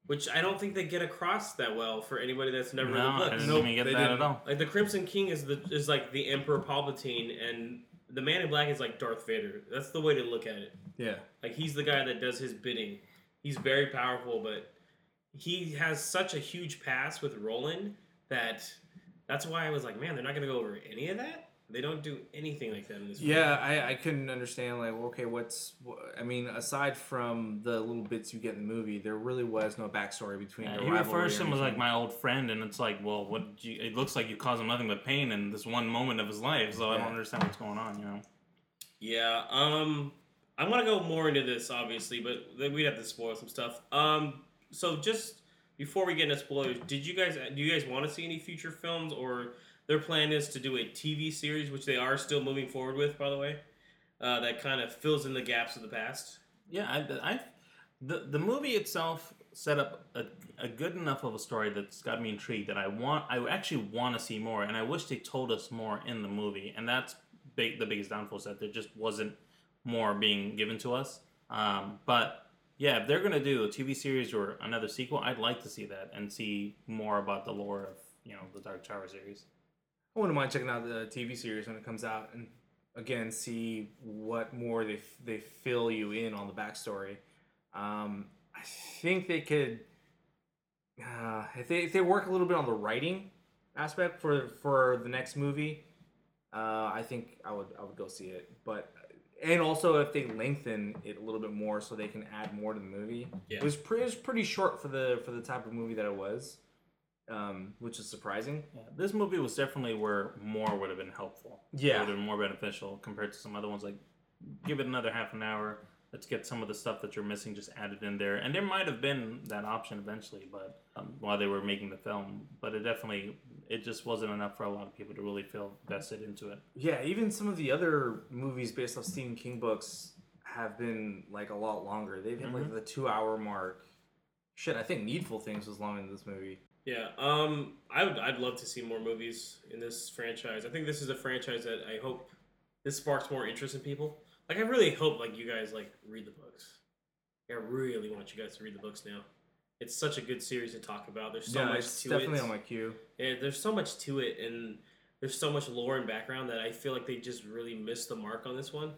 Which I don't think they get across that well for anybody that's never read the books. No, they didn't at all. Like the Crimson King is like the Emperor Palpatine, and the Man in Black is like Darth Vader. That's the way to look at it. Yeah, like he's the guy that does his bidding. He's very powerful, but he has such a huge past with Roland that's why I was like, man, they're not gonna go over any of that. They don't do anything like that in this movie. Yeah, I couldn't understand, like, okay, aside from the little bits you get in the movie, there really was no backstory between the rivalry. He refers to him as, like, my old friend, and it's like, well, it looks like you caused him nothing but pain in this one moment of his life, so I don't understand what's going on, you know? Yeah, I'm going to go more into this, obviously, but we'd have to spoil some stuff. So just before we get into spoilers, do you guys want to see any future films, or... Their plan is to do a TV series, which they are still moving forward with, by the way, that kind of fills in the gaps of the past. Yeah, the movie itself set up a good enough of a story that's got me intrigued that I actually want to see more, and I wish they told us more in the movie, and that's the biggest downfall is that there just wasn't more being given to us. But yeah, if they're going to do a TV series or another sequel, I'd like to see that and see more about the lore of, you know, the Dark Tower series. I wouldn't mind checking out the TV series when it comes out and, again, see what more they fill you in on the backstory. I think they could... if they work a little bit on the writing aspect for the next movie, I think I would go see it. But and also if they lengthen it a little bit more so they can add more to the movie. Yeah. It was pretty short for the type of movie that it was. Which is surprising. Yeah, this movie was definitely where more would have been helpful. Yeah. It would have been more beneficial compared to some other ones. Like, give it another half an hour. Let's get some of the stuff that you're missing just added in there. And there might have been that option eventually, but while they were making the film. But it just wasn't enough for a lot of people to really feel vested into it. Yeah, even some of the other movies based off Stephen King books have been, like, a lot longer. They've hit, like, the 2-hour mark. Shit, I think Needful Things was long in this movie. Yeah, I'd love to see more movies in this franchise. I think this is a franchise that I hope this sparks more interest in people. Like, I really hope, like, you guys, like, read the books. I really want you guys to read the books now. It's such a good series to talk about. There's so much to it. Yeah, it's definitely on my queue. Yeah, there's so much to it, and there's so much lore and background that I feel like they just really missed the mark on this one.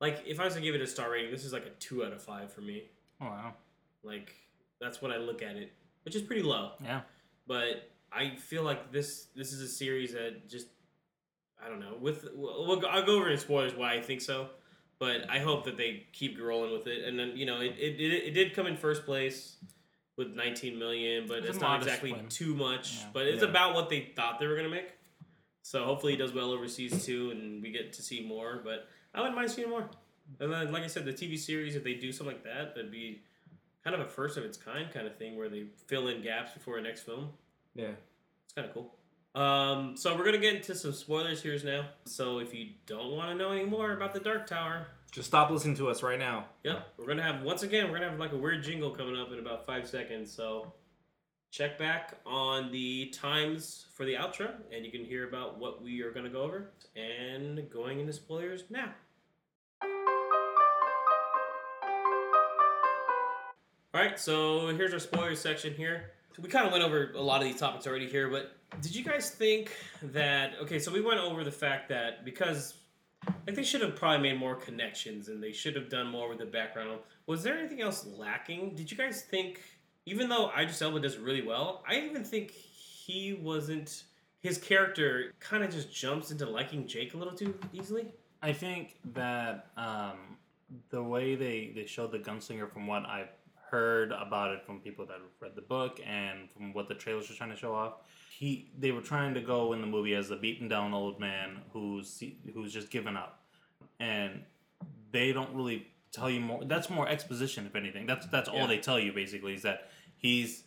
Like, if I was to give it a star rating, this is, like, a 2 out of 5 for me. Oh, wow. Like, that's what I look at it. Which is pretty low. Yeah. But I feel like this is a series that just, I don't know. I'll go over in spoilers why I think so. But I hope that they keep rolling with it. And then, you know, it did come in first place with 19 million, but it's not exactly too much. Yeah. But it's about what they thought they were going to make. So hopefully it does well overseas too and we get to see more. But I wouldn't mind seeing more. And then, like I said, the TV series, if they do something like that, that'd be... kind of a first of its kind of thing where they fill in gaps before the next film. Yeah. It's kind of cool. So we're going to get into some spoilers here now. So if you don't want to know any more about the Dark Tower... just stop listening to us right now. Yep. We're going to have, once again, like a weird jingle coming up in about 5 seconds. So check back on the times for the outro and you can hear about what we are going to go over and going into spoilers now. All right, so here's our spoiler section here. We kind of went over a lot of these topics already here, but did you guys think that... Okay, so we went over the fact that because... like, they should have probably made more connections, and they should have done more with the background. Was there anything else lacking? Did you guys think... even though Idris Elba does really well, I even think he wasn't... his character kind of just jumps into liking Jake a little too easily. I think that the way they showed the gunslinger from what I've heard about it from people that read the book and from what the trailers were trying to show off. They were trying to go in the movie as a beaten down old man who's just given up, and they don't really tell you more. That's more exposition, if anything. That's all they tell you basically is that he's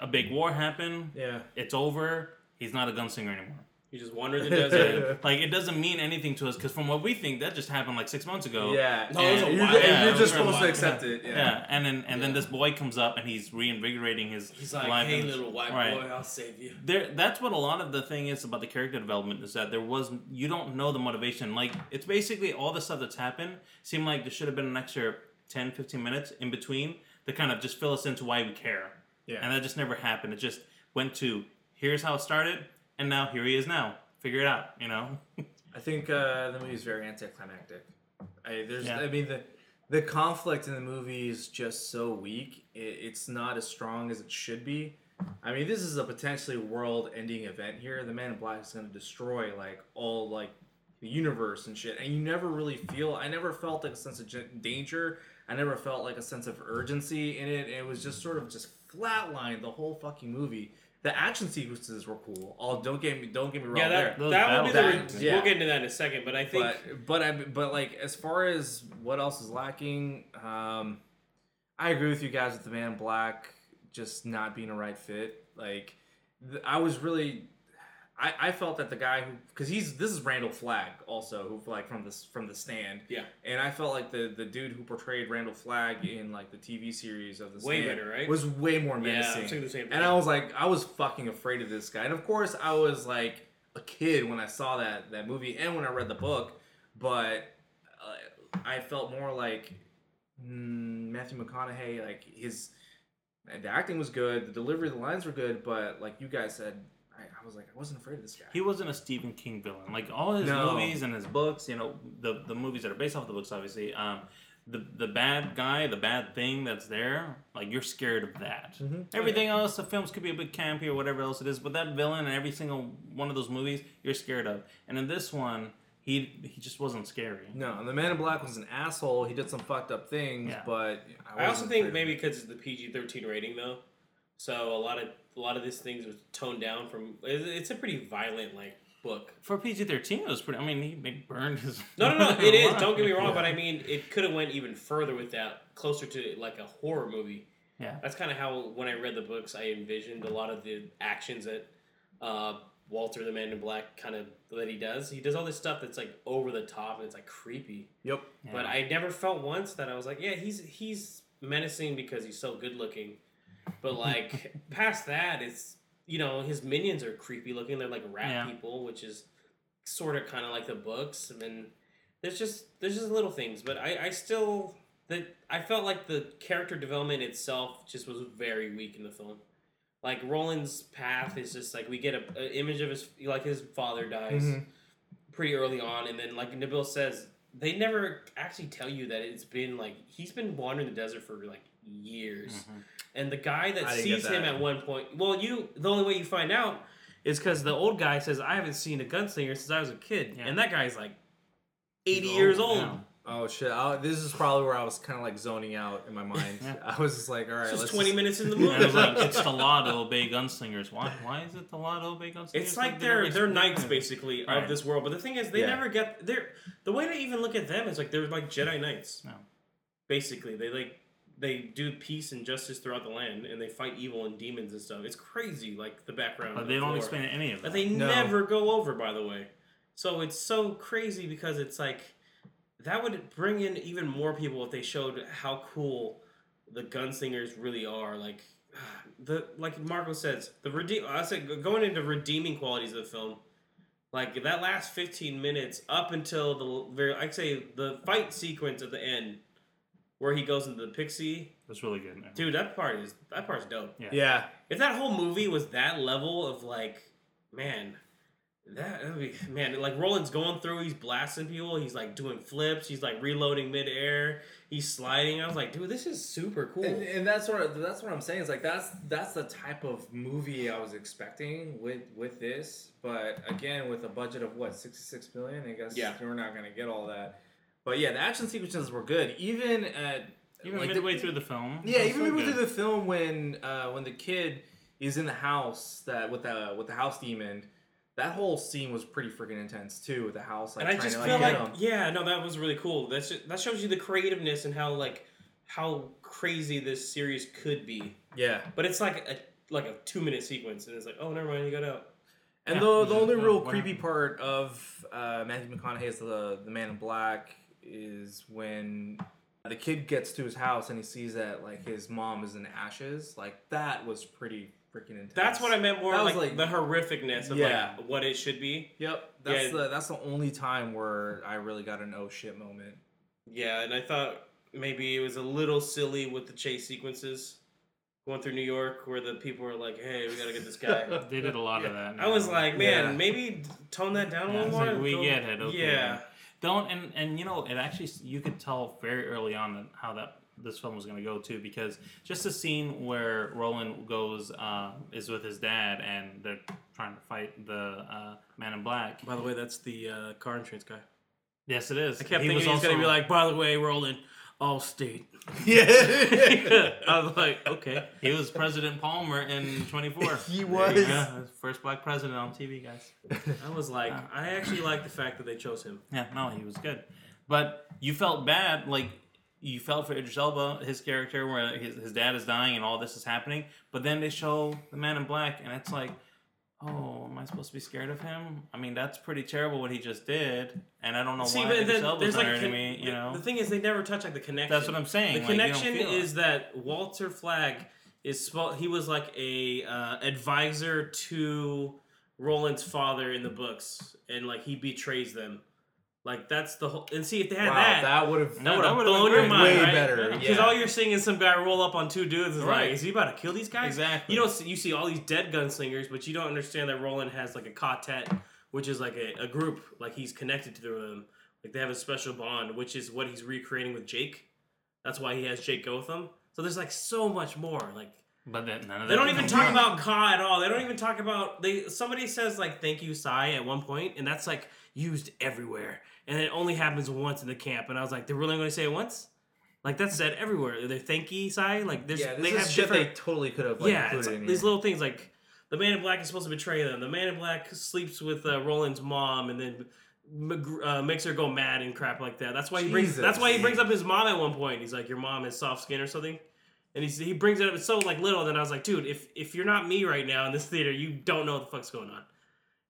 a big war happened. Yeah, it's over. He's not a gunslinger anymore. He just wandered the desert. Like, it doesn't mean anything to us because from what we think, that just happened like 6 months ago. Yeah, no, it was a while. You're just supposed to accept it. Yeah, and then this boy comes up and he's reinvigorating his. He's like, life "Hey, little white boy, I'll save you." That's what a lot of the thing is about the character development is that you don't know the motivation. Like, it's basically all the stuff that's happened seemed like there should have been an extra 10, 15 minutes in between to kind of just fill us into why we care. Yeah, and that just never happened. It just went to here's how it started. And now, here he is now. Figure it out, you know? I think the movie's very anticlimactic. The conflict in the movie is just so weak. It's not as strong as it should be. I mean, this is a potentially world-ending event here. The Man in Black is going to destroy, all the universe and shit. And you never really I never felt, a sense of danger. I never felt, a sense of urgency in it. It was just sort of just flatlined the whole fucking movie. The action sequences were cool. Oh, don't get me wrong. Yeah, that would be we'll get into that in a second. But I think, but as far as what else is lacking, I agree with you guys with the Man in Black just not being a right fit. I felt that the guy who this is Randall Flagg also who from the Stand. Yeah. And I felt like the dude who portrayed Randall Flagg in the TV series of the Stand better, right? Was way more menacing. Yeah, I'm the same thing. And I was fucking afraid of this guy. And of course I was like a kid when I saw that movie and when I read the book, but I felt more like Matthew McConaughey, the acting was good, the delivery of the lines were good, but like you guys said, I was like, I wasn't afraid of this guy. He wasn't a Stephen King villain. Like, all his movies and his books, the movies that are based off the books, obviously, the bad guy, the bad thing that's there, you're scared of that. Mm-hmm. Everything else, the films could be a bit campy or whatever else it is, but that villain in every single one of those movies, you're scared of. And in this one, he just wasn't scary. No, the Man in Black was an asshole. He did some fucked up things, but... I also think maybe because it's the PG-13 rating, though. So a lot of these things was toned down from. It's a pretty violent book for PG-13. It was pretty. I mean, he burned his. No. It is. Don't get me wrong, but I mean, it could have went even further with that, closer to a horror movie. Yeah, that's kind of how when I read the books, I envisioned a lot of the actions that Walter, the Man in Black, kind of that he does. He does all this stuff that's over the top and it's creepy. Yep. Yeah. But I never felt once that I was like, yeah, he's menacing because he's so good looking. But past that, it's his minions are creepy looking. They're rat people, which is sort of kind of the books. And then there's just little things. But I felt like the character development itself just was very weak in the film. Like Roland's path is just we get an image of his father dies pretty early on, and then Nabil says they never actually tell you that it's been he's been wandering the desert for years. Mm-hmm. And the guy that sees him at one point... Well, the only way you find out is because the old guy says, I haven't seen a gunslinger since I was a kid. Yeah. And that guy's 80 years old. Yeah. Oh, shit. This is probably where I was kind of zoning out in my mind. Yeah. I was just all right. This is 20 minutes in the movie. It's the law to obey gunslingers. Why is it the law to obey gunslingers? It's they're knights, basically, of this world. But the thing is, they never get... The way they even look at them is they're Jedi Knights. No. Basically, They do peace and justice throughout the land, and they fight evil and demons and stuff. It's crazy, the background. But they don't explain any of that. But they never go over, by the way. So it's so crazy because it's that would bring in even more people if they showed how cool the gunslingers really are. Marco says, going into redeeming qualities of the film. That last 15 minutes up until the fight sequence at the end. Where he goes into the pixie. That's really good. Man. Dude, that part's dope. Yeah. If that whole movie was that level of Roland's going through, he's blasting people, he's doing flips, he's reloading midair, he's sliding. I was like, dude, this is super cool. And that's what I'm saying. It's that's the type of movie I was expecting with this. But again, with a budget of what, $66 million, I guess we're not gonna get all that. But yeah, the action sequences were good. Even at Even like midway through the film. Yeah, even midway through the film when the kid is in the house that with the house demon. That whole scene was pretty freaking intense too, with the house like and trying to like get him. Yeah, no, that was really cool. That's just, that shows you the creativeness and how crazy this series could be. Yeah, but it's like a 2-minute sequence, and it's like, oh, never mind, you got out. And yeah. the only real creepy part of Matthew McConaughey's the Man in Black is when the kid gets to his house and he sees that like his mom is in ashes. Like that was pretty. Intense. That's what I meant more like the horrificness of like what it should be. Yep. That's the only time where I really got an oh shit moment. Yeah, and I thought maybe it was a little silly with the chase sequences going through New York where the people were like, hey, we gotta get this guy. They did a lot of that. I was like, man, maybe tone that down a little more. Like, we get it, okay. Yeah. Don't and you know, it actually you could tell very early on how that this film was going to go too, because just the scene where Roland goes is with his dad and they're trying to fight the Man in Black. By the way, that's the car insurance guy. Yes, it is. I kept thinking he was going to be like, by the way, Roland, Allstate. Yeah. I was like, okay. He was President Palmer in 24. He was. Yeah, first black president on TV, guys. I was like, I actually like the fact that they chose him. Yeah, no, he was good. But you felt bad, like... You felt for Idris Elba, his character, where his dad is dying and all this is happening. But then they show the Man in Black, and it's like, oh, am I supposed to be scared of him? I mean, that's pretty terrible what he just did, and I don't know why Idris Elba's there to me. You know, the thing is, they never touch like the connection. That's what I'm saying. The connection is that Walter Flagg he was like a advisor to Roland's father in the books, and like he betrays them. Like, that's the whole... And see, if they had that would have blown your mind, way better. Because all you're seeing is some guy roll up on two dudes and like, is he about to kill these guys? Exactly. You see all these dead gunslingers, but you don't understand that Roland has, like, a quartet, which is, like, a group. Like, he's connected to them. Like, they have a special bond, which is what he's recreating with Jake. That's why he has Jake Gotham. So there's, like, so much more. Like... But that, none of they don't even talk about Ka at all. They don't even talk about... Somebody says, like, thank you, Sai, at one point, and that's, like, used everywhere. And it only happens once in the camp. And I was like, they're really going to say it once? Like, that's said everywhere. They're thank you, Sai. Like, there's, they have shit they totally could have, like, included in these little things, like, the Man in Black is supposed to betray them. The Man in Black sleeps with Roland's mom and then... makes her go mad and crap like that. That's why he brings up his mom at one point. He's like, your mom has soft skin or something. And he brings it up. It's so like little. And then I was like, dude, if you're not me right now in this theater, you don't know what the fuck's going on.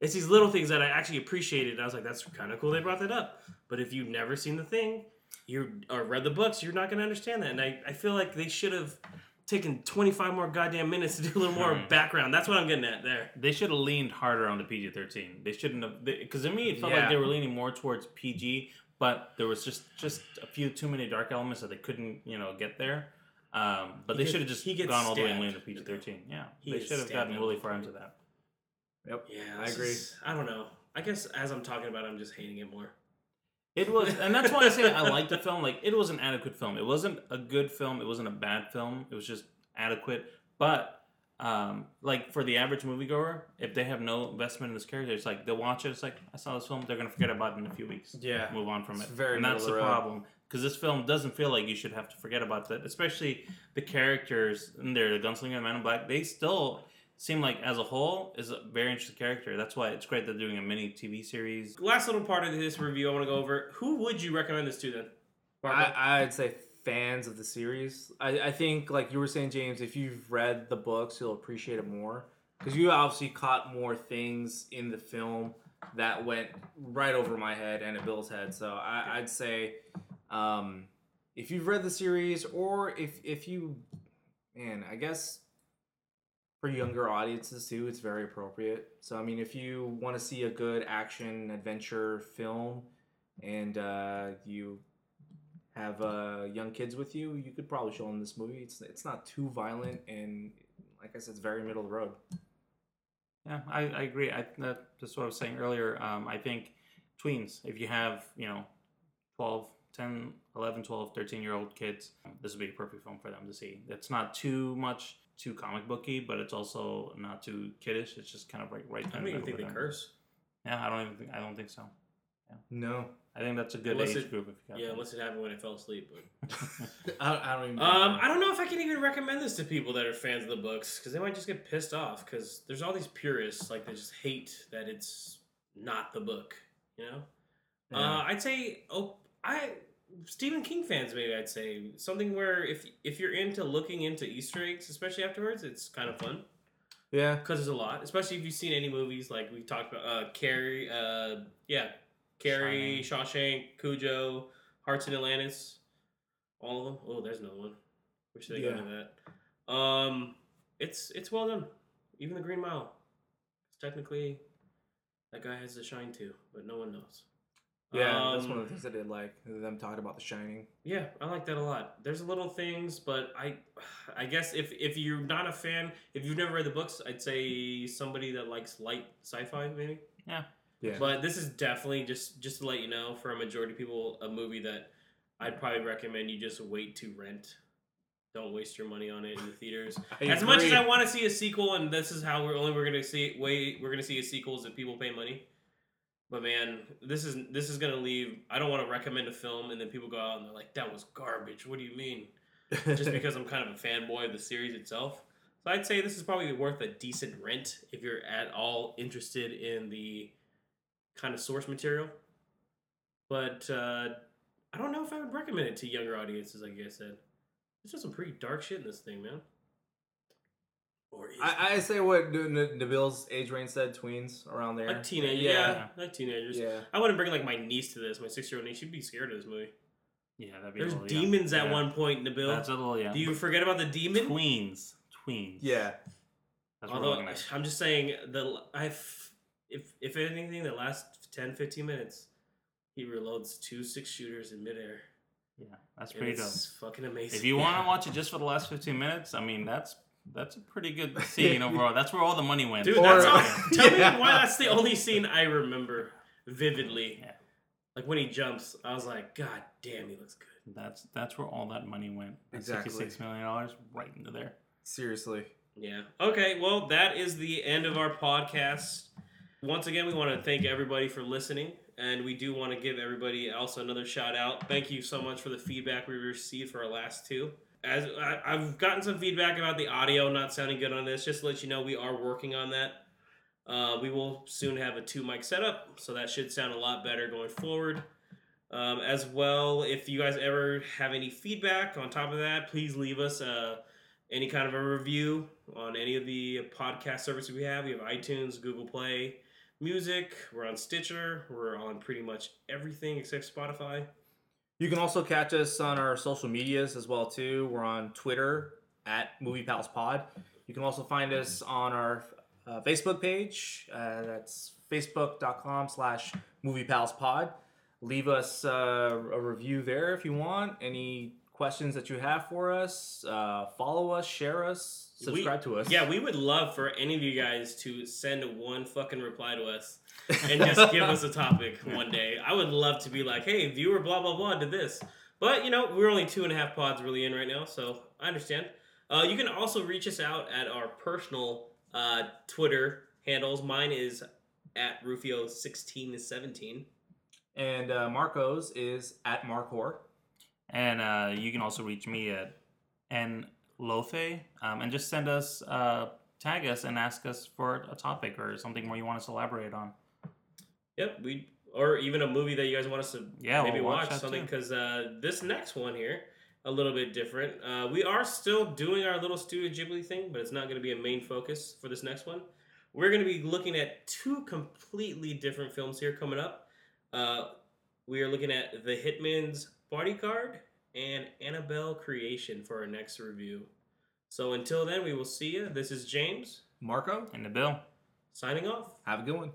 It's these little things that I actually appreciated. And I was like, that's kind of cool they brought that up. But if you've never seen the thing or read the books, you're not going to understand that. And I feel like they should have taken 25 more goddamn minutes to do a little more background. That's what I'm getting at there. They should have leaned harder on the PG-13. They shouldn't have. Because to me, it felt like they were leaning more towards PG. But there was just a few too many dark elements that they couldn't get there. But they should have just gone all the way and landed PG-13. Yeah, they should have gotten really far into that. Yep. Yeah, I agree. I don't know. I guess as I'm talking about it, I'm just hating it more. It was, and that's why I say I liked the film. Like, it was an adequate film. It wasn't a good film. It wasn't a bad film. It was just adequate. But like for the average moviegoer, if they have no investment in this character, it's like they'll watch it. It's like I saw this film. They're gonna forget about it in a few weeks. Yeah, move on from it. It's very middle of the road. That's the problem. Because this film doesn't feel like you should have to forget about that. Especially the characters in there, the Gunslinger and Man in Black, they still seem like, as a whole, is a very interesting character. That's why it's great they're doing a mini TV series. Last little part of this review I want to go over. Who would you recommend this to then? I'd say fans of the series. I think, like you were saying, James, if you've read the books, you'll appreciate it more. Because you obviously caught more things in the film that went right over my head and Bill's head. So I'd say... if you've read the series, or if you, I guess for younger audiences too, it's very appropriate. So, I mean, if you want to see a good action adventure film and, you have, young kids with you, you could probably show them this movie. It's not too violent. And like I said, it's very middle of the road. Yeah, I agree. That's what I was saying earlier. I think tweens, if you have, 10, 11, 12, 13-year-old kids, this would be a perfect film for them to see. It's not too comic booky, but it's also not too kiddish. It's just kind of like right. I don't even think they curse. Yeah, I don't think so. Yeah. No. I think that's a good age group. Unless it happened when I fell asleep. But I don't even know. I don't know if I can even recommend this to people that are fans of the books, because they might just get pissed off, because there's all these purists, like, they just hate that it's not the book, you know? Yeah. I'd say, Stephen King fans, maybe I'd say, something where if you're into looking into Easter eggs, especially afterwards, it's kind of fun. Yeah. Because there's a lot, especially if you've seen any movies, like we've talked about, Carrie, Carrie, Shawshank, Cujo, Hearts in Atlantis, all of them. Oh, there's another one. We should go into that. It's well done. Even the Green Mile. Technically, that guy has to shine too, but no one knows. Yeah, that's one of the things I did like. Them talking about The Shining. Yeah, I like that a lot. There's little things, but I guess if you're not a fan, if you've never read the books, I'd say somebody that likes light sci-fi, maybe. Yeah. Yeah. But this is definitely, just to let you know, for a majority of people, a movie that I'd probably recommend you just wait to rent. Don't waste your money on it in the theaters. As much as I want to see a sequel, and this is how we're going to see a sequel is if people pay money. But man, this is going to leave. I don't want to recommend a film and then people go out and they're like, that was garbage. What do you mean? Just because I'm kind of a fanboy of the series itself. So I'd say this is probably worth a decent rent if you're at all interested in the kind of source material, but I don't know if I would recommend it to younger audiences. Like I said, there's just some pretty dark shit in this thing, man. Or I say what Nabil's age range said, tweens, around there, like teenagers. Yeah, like teenagers. Yeah, I wouldn't bring like my niece to this. My 6-year-old niece, she'd be scared of this movie. Yeah, that'd be. There's a little demons at one point, Nabil. That's a little Do you forget about the demon? Tweens. Yeah. That's Although I'm just saying If anything, the last 10-15 minutes, he reloads 2 6-shooter shooters in midair. Yeah, that's pretty dope. It's fucking amazing. If you want to watch it just for the last 15 minutes, I mean, that's a pretty good scene overall. That's where all the money went. Dude, tell me why that's the only scene I remember vividly. Yeah. Like when he jumps, I was like, God damn, he looks good. That's where all that money went. Exactly. $66 million right into there. Seriously. Yeah. Okay, well, that is the end of our podcast. Once again, we want to thank everybody for listening, and we do want to give everybody else another shout out. Thank you so much for the feedback we received for our last two. As I've gotten some feedback about the audio not sounding good on this, just to let you know we are working on that. We will soon have a 2-mic setup, so that should sound a lot better going forward. As well, if you guys ever have any feedback on top of that, please leave us any kind of a review on any of the podcast services we have. We have iTunes, Google Play Music, we're on Stitcher, we're on pretty much everything except Spotify. You can also catch us on our social medias as well too. We're on Twitter at Movie Pals Pod. You can also find us on our Facebook page. That's facebook.com/Movie Pals Pod. Leave us a review there if you want. Any questions that you have for us, follow us, share us, subscribe to us. Yeah, we would love for any of you guys to send one fucking reply to us and just give us a topic one day. I would love to be like, hey, viewer blah, blah, blah did this. But, you know, we're only 2.5 pods really in right now, so I understand. You can also reach us out at our personal Twitter handles. Mine is at Rufio1617. And Marco's is at Marcor. And you can also reach me at nlofe, and just send us, tag us, and ask us for a topic or something where you want us to elaborate on. Yep, or even a movie that you guys want us to maybe watch something, because this next one here, a little bit different. We are still doing our little Studio Ghibli thing, but it's not going to be a main focus for this next one. We're going to be looking at 2 completely different films here coming up. We are looking at The Hitman's Bodyguard and Annabelle Creation for our next review. So until then, we will see you. This is James, Marco, and Nabil signing off. Have a good one.